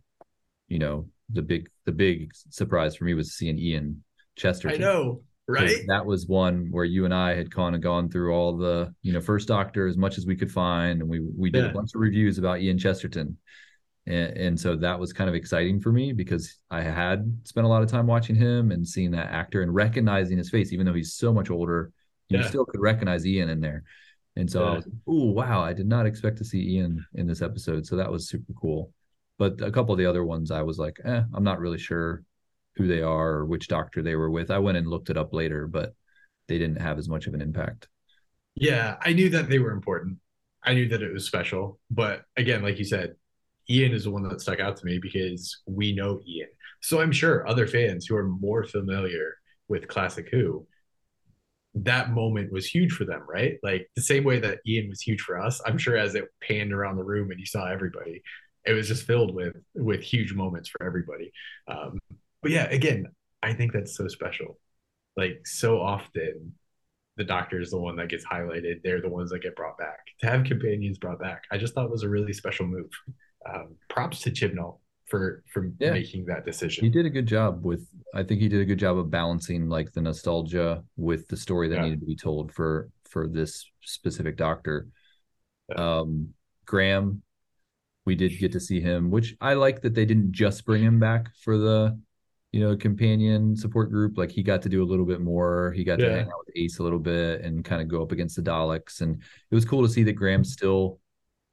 you know, the big the big surprise for me was seeing Ian Chesterton. I know. Right. That was one where you and I had kind of gone through all the, you know, first doctor as much as we could find. And we, we did yeah. a bunch of reviews about Ian Chesterton. And, and so that was kind of exciting for me because I had spent a lot of time watching him and seeing that actor and recognizing his face, even though he's so much older, you yeah. still could recognize Ian in there. And so yeah. I was, oh, wow, I did not expect to see Ian in this episode. So that was super cool. But a couple of the other ones, I was like, eh, I'm not really sure who they are or which doctor they were with. I went and looked it up later, but they didn't have as much of an impact. Yeah, I knew that they were important. I knew that it was special. But again, like you said, Ian is the one that stuck out to me because we know Ian. So I'm sure other fans who are more familiar with Classic Who, that moment was huge for them, right? Like the same way that Ian was huge for us, I'm sure as it panned around the room and you saw everybody, it was just filled with with huge moments for everybody. Um, But yeah, again, I think that's so special. Like so often the doctor is the one that gets highlighted. They're the ones that get brought back. To have companions brought back, I just thought it was a really special move. Um, props to Chibnall for, for yeah. making that decision. He did a good job with, I think he did a good job of balancing like the nostalgia with the story that yeah. needed to be told for, for this specific doctor. Yeah. Um, Graham, we did get to see him, which I like that they didn't just bring him back for the, you know, companion support group. Like he got to do a little bit more. He got yeah. to hang out with Ace a little bit and kind of go up against the Daleks. And it was cool to see that Graham's still,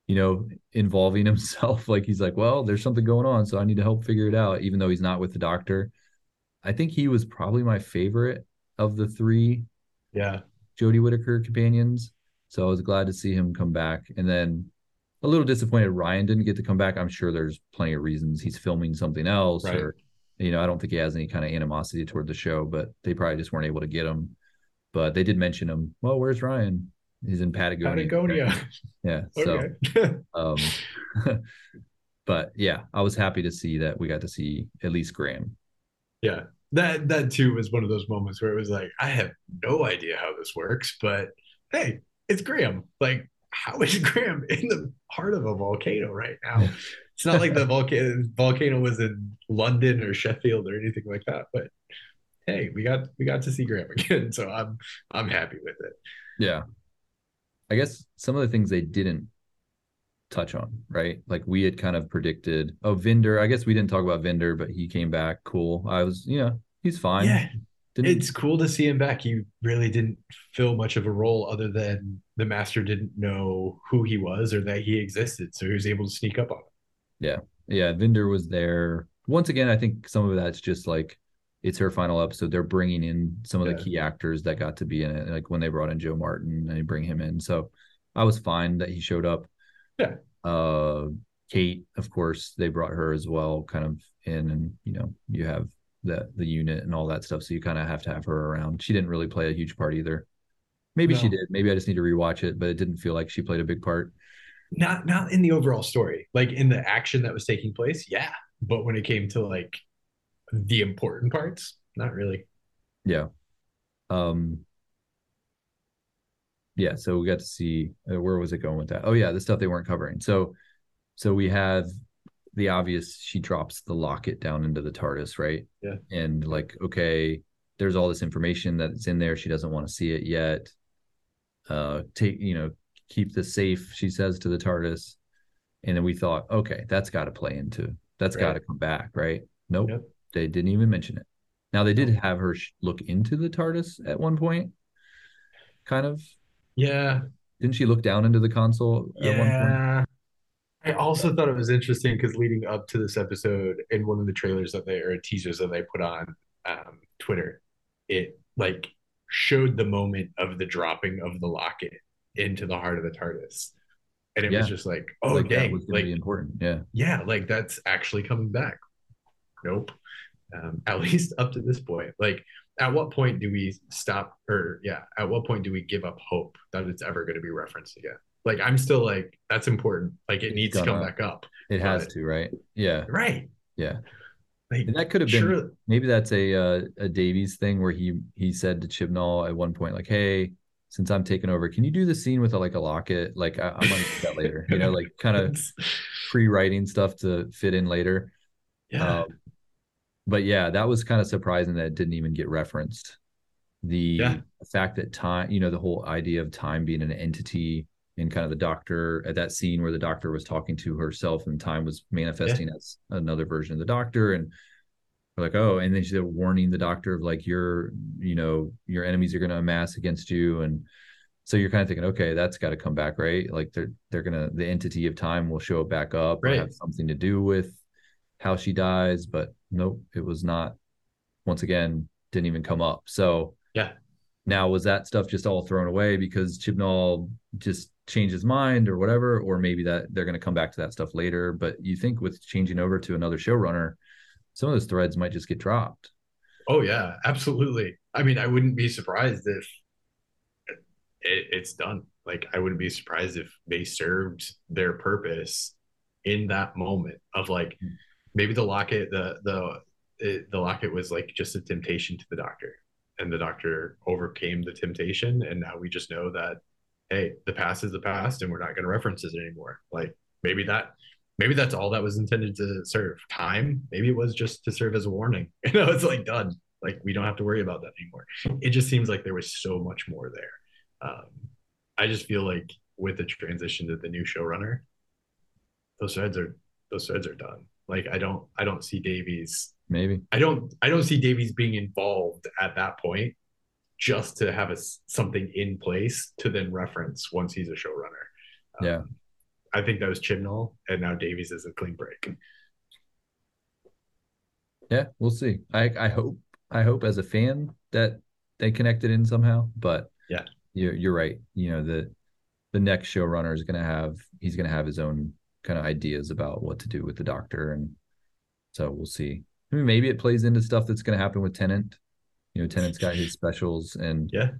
you know, involving himself. Like he's like, well, there's something going on, so I need to help figure it out, even though he's not with the doctor. I think he was probably my favorite of the three yeah. Jodie Whittaker companions. So I was glad to see him come back. And then a little disappointed Ryan didn't get to come back. I'm sure there's plenty of reasons. He's filming something else right. or you know, I don't think he has any kind of animosity toward the show, but they probably just weren't able to get him. But they did mention him. Well, where's Ryan? He's in Patagonia. Patagonia. Yeah. Okay. So, um, but yeah, I was happy to see that we got to see at least Graham. Yeah, that that too was one of those moments where it was like, I have no idea how this works, but hey, it's Graham. Like, how is Graham in the heart of a volcano right now? It's not like the volcano volcano was in London or Sheffield or anything like that. But hey, we got we got to see Graham again, so I'm I'm happy with it. Yeah, I guess some of the things they didn't touch on, right? Like we had kind of predicted, oh, Vinder, I guess we didn't talk about Vinder, but he came back. Cool. I was, you know, he's fine. Yeah. Didn't... It's cool to see him back. He really didn't fill much of a role other than the master didn't know who he was or that he existed. So he was able to sneak up on him. Yeah. Yeah. Vinder was there. Once again, I think some of that's just like, it's her final episode. They're bringing in some of yeah. the key actors that got to be in it. Like when they brought in Jo Martin, they bring him in. So I was fine that he showed up. Yeah. Uh, Kate, of course, they brought her as well, kind of in, and you know, you have the the unit and all that stuff. So you kind of have to have her around. She didn't really play a huge part either. Maybe no. she did. Maybe I just need to rewatch it, but it didn't feel like she played a big part. Not not in the overall story, like in the action that was taking place. Yeah. But when it came to like the important parts, not really. Yeah. Um yeah, so we got to see uh, where was it going with that? Oh yeah, the stuff they weren't covering. So so we have the obvious, she drops the locket down into the TARDIS, right? Yeah. And like, okay, there's all this information that's in there. She doesn't want to see it yet. Uh take, you know, keep this safe, she says to the TARDIS. And then we thought, okay, that's got to play into. That's right. Got to come back, right? Nope. Yep. They didn't even mention it. Now, they did have her sh- look into the TARDIS at one point, kind of. Yeah. Didn't she look down into the console yeah. at one point? I also thought it was interesting because leading up to this episode, in one of the trailers that they, or teasers that they put on um, Twitter, it like showed the moment of the dropping of the locket into the heart of the TARDIS. And it yeah. was just like, oh, like, dang. That was like, important. Yeah. Yeah. Like that's actually coming back. Nope. Um, at least up to this point. Like, at what point do we stop? Or yeah, at what point do we give up hope that it's ever going to be referenced again? Like, I'm still like, that's important. Like, it needs to come back up. It has to, right? Yeah. Right. Yeah. Like, and that could have been. Sure. Maybe that's a uh, a Davies thing where he he said to Chibnall at one point, like, hey, since I'm taking over, can you do the scene with a, like a locket? Like, I, I'm going to do that later. You know, like kind of pre-writing stuff to fit in later. Yeah. Um, But yeah, that was kind of surprising that it didn't even get referenced. The yeah. fact that time, you know, the whole idea of time being an entity, and kind of the doctor at that scene where the doctor was talking to herself and time was manifesting yeah. as another version of the doctor. And we're like, oh, and then she's warning the doctor of like, your, you know, your enemies are going to amass against you. And so you're kind of thinking, okay, that's got to come back, right? Like they're, they're going to, the entity of time will show back up right. or have something to do with how she dies, but nope, it was not. Once again, didn't even come up. So yeah, now was that stuff just all thrown away because Chibnall just changed his mind or whatever, or maybe that they're going to come back to that stuff later. But you think with changing over to another showrunner, some of those threads might just get dropped. Oh yeah, absolutely. I mean, I wouldn't be surprised if it, it's done. Like I wouldn't be surprised if they served their purpose in that moment of like, mm-hmm. Maybe the locket, the the it, the locket was like just a temptation to the doctor, and the doctor overcame the temptation, and now we just know that, hey, the past is the past, and we're not going to reference it anymore. Like maybe that, maybe that's all that was intended to serve. Time, maybe it was just to serve as a warning. You know, it's like done. Like we don't have to worry about that anymore. It just seems like there was so much more there. Um, I just feel like with the transition to the new showrunner, those threads are those threads are done. Like I don't, I don't see Davies. Maybe I don't, I don't see Davies being involved at that point, just to have a something in place to then reference once he's a showrunner. Um, yeah, I think that was Chibnall, and now Davies is a clean break. Yeah, we'll see. I, I hope, I hope as a fan that they connected in somehow. But yeah, you're you're right. You know, the the next showrunner is gonna have he's gonna have his own kind of ideas about what to do with the doctor, and so we'll see. I mean, maybe it plays into stuff that's going to happen with Tennant. You know, Tennant's got his specials, and yeah.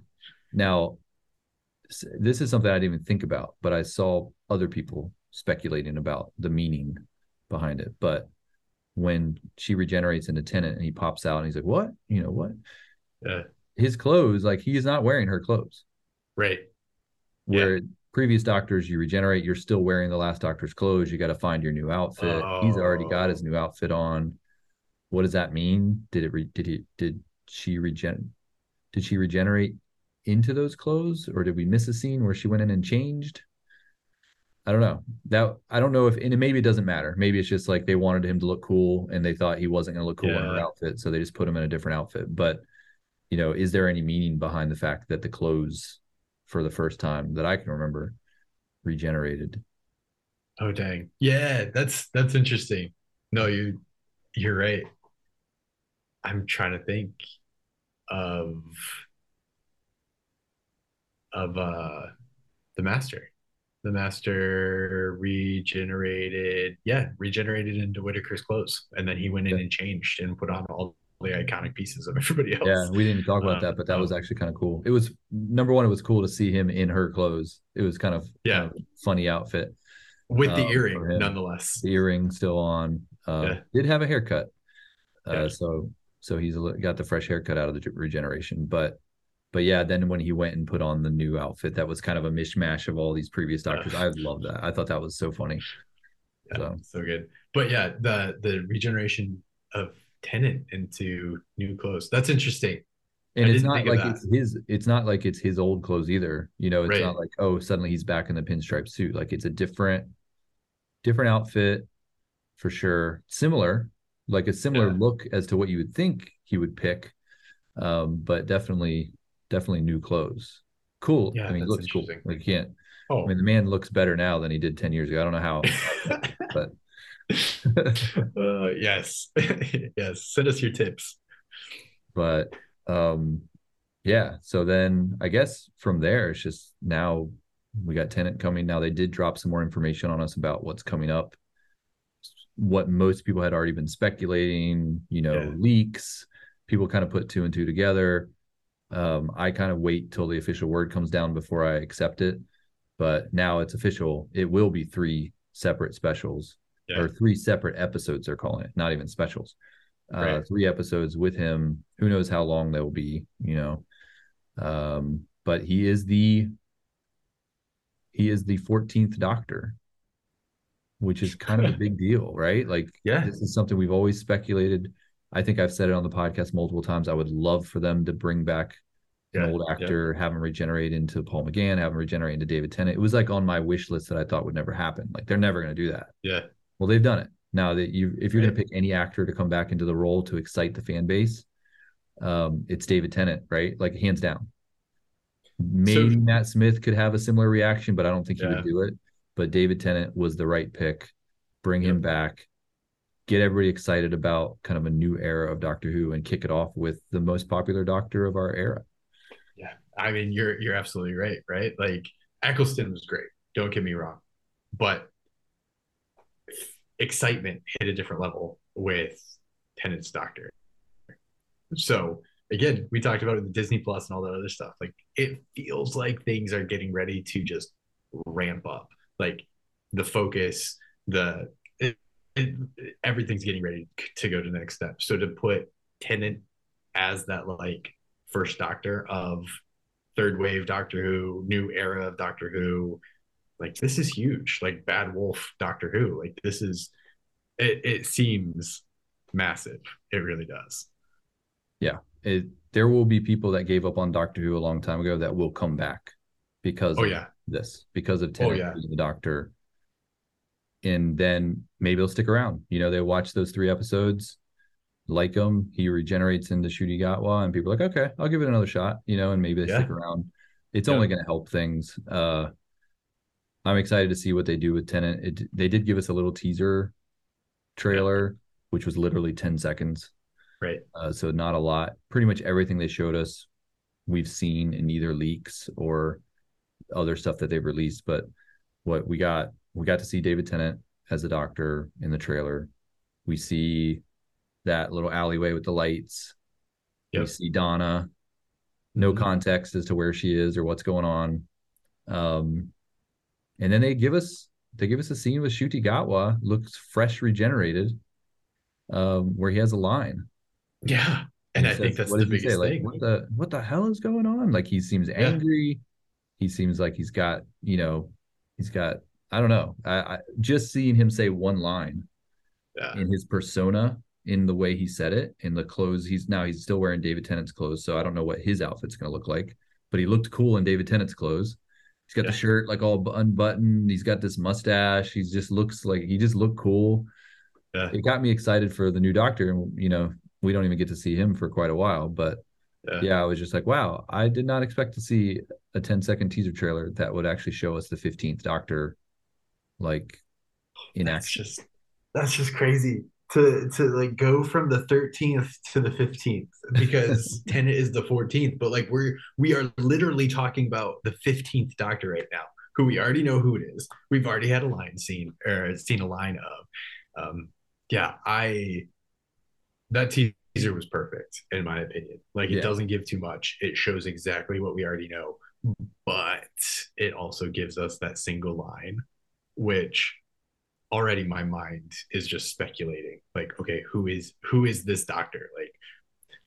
Now, this is something I didn't even think about, but I saw other people speculating about the meaning behind it. But when she regenerates into Tennant, and he pops out, and he's like, "What? You know what?" Yeah. His clothes, like he's not wearing her clothes, right? Where. Yeah. Previous doctors, you regenerate, you're still wearing the last doctor's clothes. You got to find your new outfit. Oh. He's already got his new outfit on. What does that mean? Did it? Re- did he? Did she regen? Did she regenerate into those clothes, or did we miss a scene where she went in and changed? I don't know. That I don't know if, and maybe it doesn't matter. Maybe it's just like they wanted him to look cool and they thought he wasn't going to look cool yeah. in her outfit, so they just put him in a different outfit. But, you know, is there any meaning behind the fact that the clothes, for the first time that I can remember, regenerated? Oh, dang. Yeah, that's that's interesting. No, you you're right. I'm trying to think of of uh the master. The master regenerated, yeah, regenerated into Whittaker's clothes. And then he went in yeah. and changed and put on all the iconic pieces of everybody else. Yeah, we didn't talk about um, that, but that um, was actually kind of cool. It was, number one, it was cool to see him in her clothes. It was kind of, yeah. kind of funny outfit. With um, the earring, nonetheless. The earring still on. Uh, yeah. Did have a haircut. Uh, yeah. So so he's got the fresh haircut out of the regeneration, but... But yeah, then when he went and put on the new outfit, that was kind of a mishmash of all these previous doctors. I love that. I thought that was so funny. Yeah, so. so good. But yeah, the the regeneration of Tennant into new clothes. That's interesting. And I it's not like it's his it's not like it's his old clothes either. You know, it's right. not like, oh, suddenly he's back in the pinstripe suit. Like it's a different different outfit for sure. Similar, like a similar yeah. look as to what you would think he would pick. Um, but definitely Definitely new clothes. Cool. Yeah, I mean, it looks cool. Like you can't. Oh. I mean, the man looks better now than he did ten years ago. I don't know how, but uh, yes, yes. Send us your tips. But um, yeah. So then, I guess from there, it's just now we got Tennant coming. Now they did drop some more information on us about what's coming up, what most people had already been speculating. You know, yeah. leaks. People kind of put two and two together. Um, I kind of wait till the official word comes down before I accept it, but now it's official. It will be three separate specials yeah. or three separate episodes. They're calling it, not even specials, uh, right. three episodes with him. Who knows how long they'll be, you know? Um, but he is the, he is the fourteenth Doctor, which is kind of a big deal, right? Like, yeah. this is something we've always speculated. I think I've said it on the podcast multiple times. I would love for them to bring back yeah, an old actor, yeah. have him regenerate into Paul McGann, have him regenerate into David Tennant. It was like on my wish list that I thought would never happen. Like they're never going to do that. Yeah. Well, they've done it. Now that you, if you're yeah. going to pick any actor to come back into the role to excite the fan base, um, it's David Tennant, right? Like hands down. Maybe so, Matt Smith could have a similar reaction, but I don't think he yeah. would do it. But David Tennant was the right pick. Bring yeah. him back. Get everybody excited about kind of a new era of Doctor Who and kick it off with the most popular Doctor of our era. Yeah. I mean, you're, you're absolutely right. Right. Like Eccleston was great. Don't get me wrong, but excitement hit a different level with Tennant's Doctor. So again, we talked about it with Disney Plus and all that other stuff. Like it feels like things are getting ready to just ramp up. Like the focus, the, it, It, everything's getting ready to go to the next step. So to put Tennant as that like first Doctor of third wave Doctor Who, new era of Doctor Who, like this is huge. Like Bad Wolf Doctor Who, like this is it, it seems massive. It really does. Yeah, it, there will be people that gave up on Doctor Who a long time ago that will come back because oh, of yeah. this, because of Tennant oh, yeah. being the Doctor. And then maybe they'll stick around. You know, they watch those three episodes, like him. He regenerates into Ncuti Gatwa, and people are like, okay, I'll give it another shot. You know, and maybe they yeah. stick around. It's yeah. only going to help things. Uh, I'm excited to see what they do with Tennant. It, they did give us a little teaser trailer, yeah. which was literally ten seconds. Right. Uh, so not a lot. Pretty much everything they showed us, we've seen in either leaks or other stuff that they've released. But what we got... We got to see David Tennant as a Doctor in the trailer. We see that little alleyway with the lights. Yep. We see Donna. No mm-hmm. context as to where she is or what's going on. Um, and then they give us they give us a scene with Ncuti Gatwa, looks fresh regenerated, um, where he has a line. Yeah, and, and I says, think that's the biggest like, thing. What the what the hell is going on? Like he seems angry. Yeah. He seems like he's got you know he's got. I don't know. I, I just seeing him say one line yeah. in his persona, in the way he said it, in the clothes he's now he's still wearing David Tennant's clothes, so I don't know what his outfit's going to look like. But he looked cool in David Tennant's clothes. He's got yeah. the shirt like all unbuttoned. He's got this mustache. He just looks like he just looked cool. Yeah. It got me excited for the new Doctor, and you know, we don't even get to see him for quite a while. But yeah, yeah I was just like, wow, I did not expect to see a ten second teaser trailer that would actually show us the fifteenth Doctor, like in that's action. Just, that's just crazy. To to like go from the thirteenth to the fifteenth, because Tennant is the fourteenth, but like we're we are literally talking about the fifteenth Doctor right now, who we already know who it is. We've already had a line seen or seen a line of. Um, yeah, I that teaser was perfect in my opinion. Like it yeah. doesn't give too much. It shows exactly what we already know, but it also gives us that single line, which already my mind is just speculating, like, okay, who is who is this Doctor? Like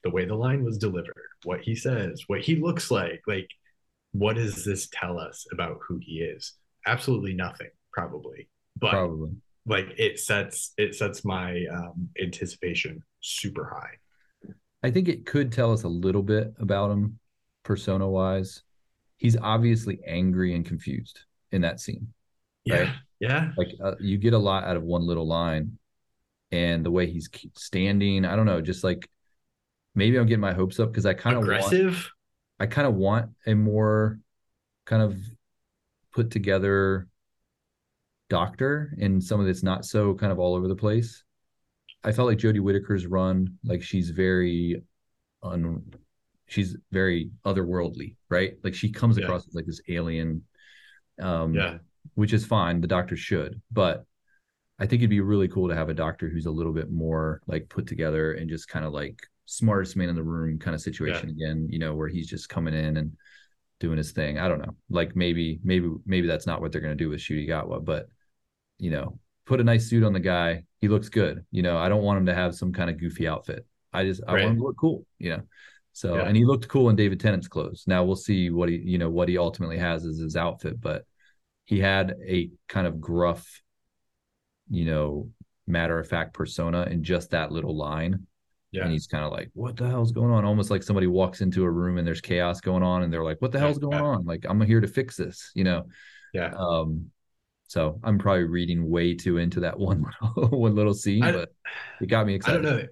the way the line was delivered, what he says, what he looks like, like what does this tell us about who he is? Absolutely nothing, probably. But probably. like it sets it sets my um, anticipation super high. I think it could tell us a little bit about him, persona wise. He's obviously angry and confused in that scene. Yeah. Right? Yeah, like uh, you get a lot out of one little line, and the way he's standing, I don't know, just like maybe I'm getting my hopes up because I kind of aggressive. Want, I kind of want a more kind of put together Doctor, and some of it's not so kind of all over the place. I felt like Jodie Whittaker's run, like she's very, un, she's very otherworldly, right? Like she comes yeah. across as like this alien. Um, yeah. Which is fine. The Doctor should, but I think it'd be really cool to have a Doctor who's a little bit more like put together and just kind of like smartest man in the room kind of situation yeah. again, you know, where he's just coming in and doing his thing. I don't know. Like maybe, maybe, maybe that's not what they're going to do with Ncuti Gatwa, but you know, put a nice suit on the guy. He looks good. You know, I don't want him to have some kind of goofy outfit. I just, I right. want him to look cool, you know? So, yeah. and he looked cool in David Tennant's clothes. Now we'll see what he, you know, what he ultimately has as his outfit, but he had a kind of gruff, you know, matter-of-fact persona in just that little line. Yeah. And he's kind of like, what the hell's going on? Almost like somebody walks into a room and there's chaos going on and they're like, what the hell's going on? Like, I'm here to fix this, you know? Yeah. Um, so I'm probably reading way too into that one little, one little scene, I, but it got me excited. I don't know.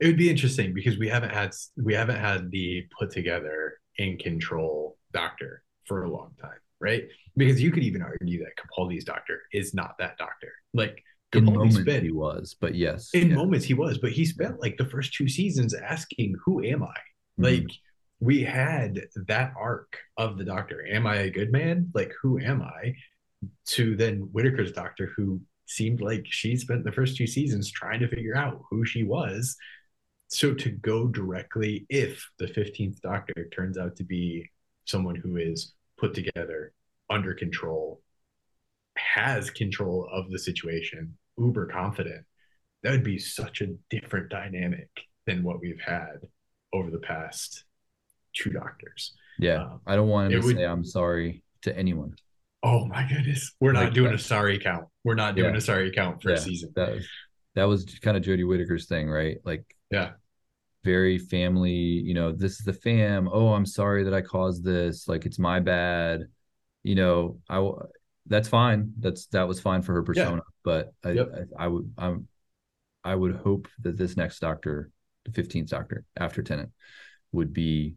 It would be interesting because we haven't had, we haven't had the put together in control Doctor for a long time. Right, because you could even argue that Capaldi's Doctor is not that Doctor. Like Capaldi in moments spent, he was, but yes, in yeah. moments he was, but he spent like the first two seasons asking, "Who am I?" Mm-hmm. Like we had that arc of the Doctor. Am I a good man? Like who am I? To then Whittaker's Doctor, who seemed like she spent the first two seasons trying to figure out who she was. So to go directly, if the fifteenth Doctor turns out to be someone who is put together, under control, has control of the situation, uber confident, that would be such a different dynamic than what we've had over the past two Doctors. Yeah, um, I don't want him to would, say I'm sorry to anyone. Oh my goodness, we're like not doing that. a sorry count. We're not doing yeah. a sorry count for yeah, a season. That was, that was kind of Jodie Whittaker's thing, right? Like, yeah. very family, you know, this is the fam. Oh, I'm sorry that I caused this. Like, it's my bad. You know, I, that's fine. That's, that was fine for her persona, yeah. but I, yep. I, I would, I'm, I would hope that this next Doctor, the fifteenth Doctor after Tennant would be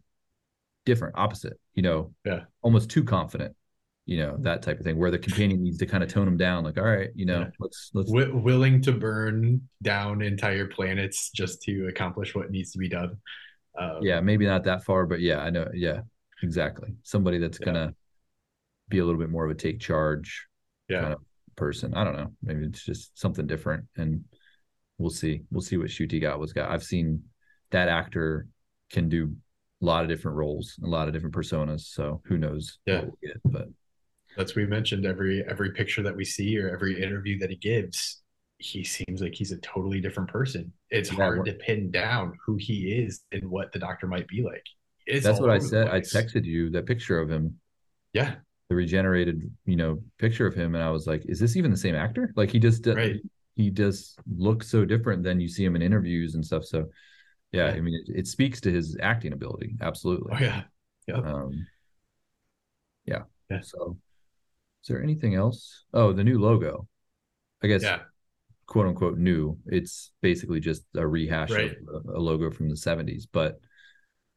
different, opposite, you know, yeah. almost too confident, you know, that type of thing where the companion needs to kind of tone him down. Like, all right, you know, yeah. let's, let's w- willing to burn down entire planets just to accomplish what needs to be done. Um, yeah. Maybe not that far, but yeah, I know. Yeah, exactly. Somebody that's yeah. going to be a little bit more of a take charge yeah. kind of person. I don't know. Maybe it's just something different and we'll see, we'll see what Ncuti Gatwa's got. I've seen that actor can do a lot of different roles, a lot of different personas. So who knows yeah. what we'll get, but that's we mentioned every every picture that we see or every interview that he gives, he seems like he's a totally different person. It's yeah, hard to pin down who he is and what the Doctor might be like. It's that's what I said. I texted you that picture of him. Yeah. The regenerated, you know, picture of him. And I was like, is this even the same actor? Like he just, right. he just looks so different than you see him in interviews and stuff. So yeah, yeah. I mean, it, it speaks to his acting ability. Absolutely. Oh yeah. Yeah. Um, yeah. yeah. So Is there anything else? Oh, the new logo. I guess, yeah. quote unquote, new. It's basically just a rehash right. of a logo from the seventies, but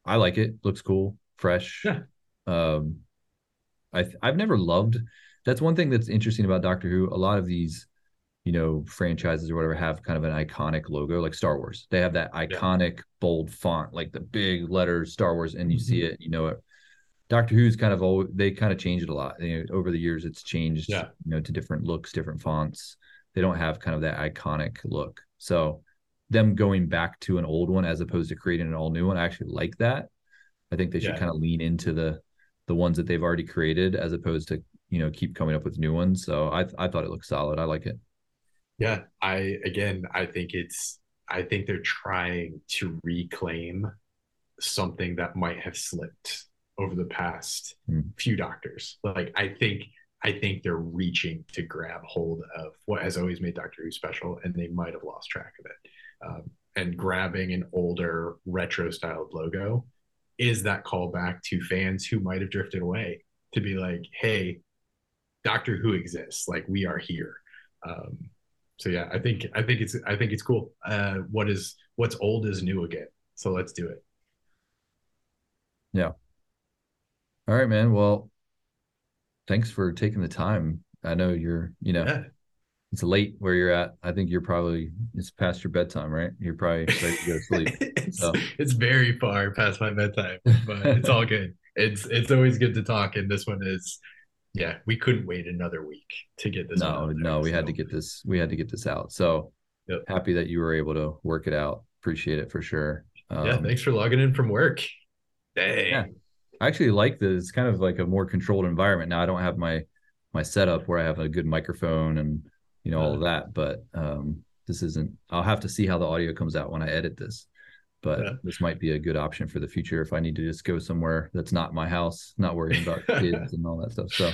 I like it. Looks cool, fresh. Yeah. Um, I th- I've never loved. That's one thing that's interesting about Doctor Who. A lot of these, you know, franchises or whatever have kind of an iconic logo, like Star Wars. They have that iconic yeah. bold font, like the big letters Star Wars, and you mm-hmm. see it, you know it. Doctor Who's kind of always, they kind of changed it a lot. You know, over the years, it's changed, yeah. you know, to different looks, different fonts. They don't have kind of that iconic look. So them going back to an old one as opposed to creating an all new one, I actually like that. I think they should yeah. kind of lean into the the ones that they've already created as opposed to, you know, keep coming up with new ones. So I I thought it looked solid. I like it. Yeah, I again, I think it's I think they're trying to reclaim something that might have slipped over the past mm. few Doctors. Like I think I think they're reaching to grab hold of what has always made Doctor Who special, and they might have lost track of it. Um, and grabbing an older retro styled logo is that callback to fans who might have drifted away to be like, hey, Doctor Who exists, like we are here. Um, so yeah, I think I think it's I think it's cool. Uh, what is what's old is new again. So let's do it. Yeah. All right, man. Well, thanks for taking the time. I know you're, you know, yeah. it's late where you're at. I think you're probably, it's past your bedtime, right? You're probably ready to go to sleep. it's, so. it's very far past my bedtime, but it's all good. It's it's always good to talk. And this one is, yeah, we couldn't wait another week to get this. No, one no, there, we so. had to get this. We had to get this out. So yep. happy that you were able to work it out. Appreciate it for sure. Um, yeah, thanks for logging in from work. Dang. Yeah. I actually like this. It's kind of like a more controlled environment now. I don't have my my setup where I have a good microphone and you know all of that, but um, this isn't. I'll have to see how the audio comes out when I edit this. But yeah. this might be a good option for the future if I need to just go somewhere that's not my house, not worrying about kids and all that stuff. So,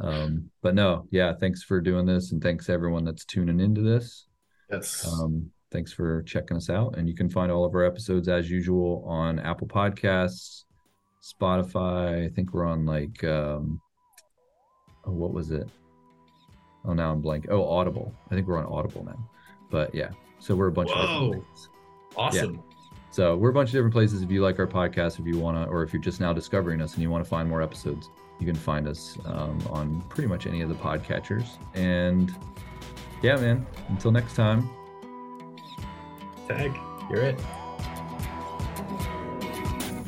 um, but no, yeah, thanks for doing this, and thanks to everyone that's tuning into this. Yes. Um, thanks for checking us out, and you can find all of our episodes as usual on Apple Podcasts, Spotify. I think we're on like um oh, what was it oh now I'm blank oh Audible. I think we're on Audible now, but yeah, so we're a bunch Whoa. of different places. Awesome yeah. So we're a bunch of different places. If you like our podcast, if you want to, or if you're just now discovering us and you want to find more episodes, you can find us um on pretty much any of the podcatchers. And yeah, man, until next time, tag you're it.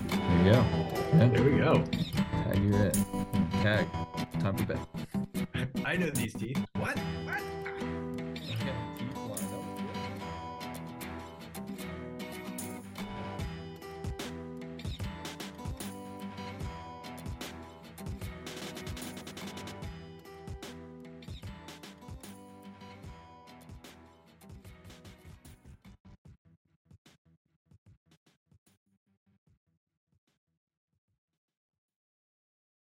There you go. Yeah. There we go. Tag, you're it. Tag. Time for bed. I know these teeth. What? What?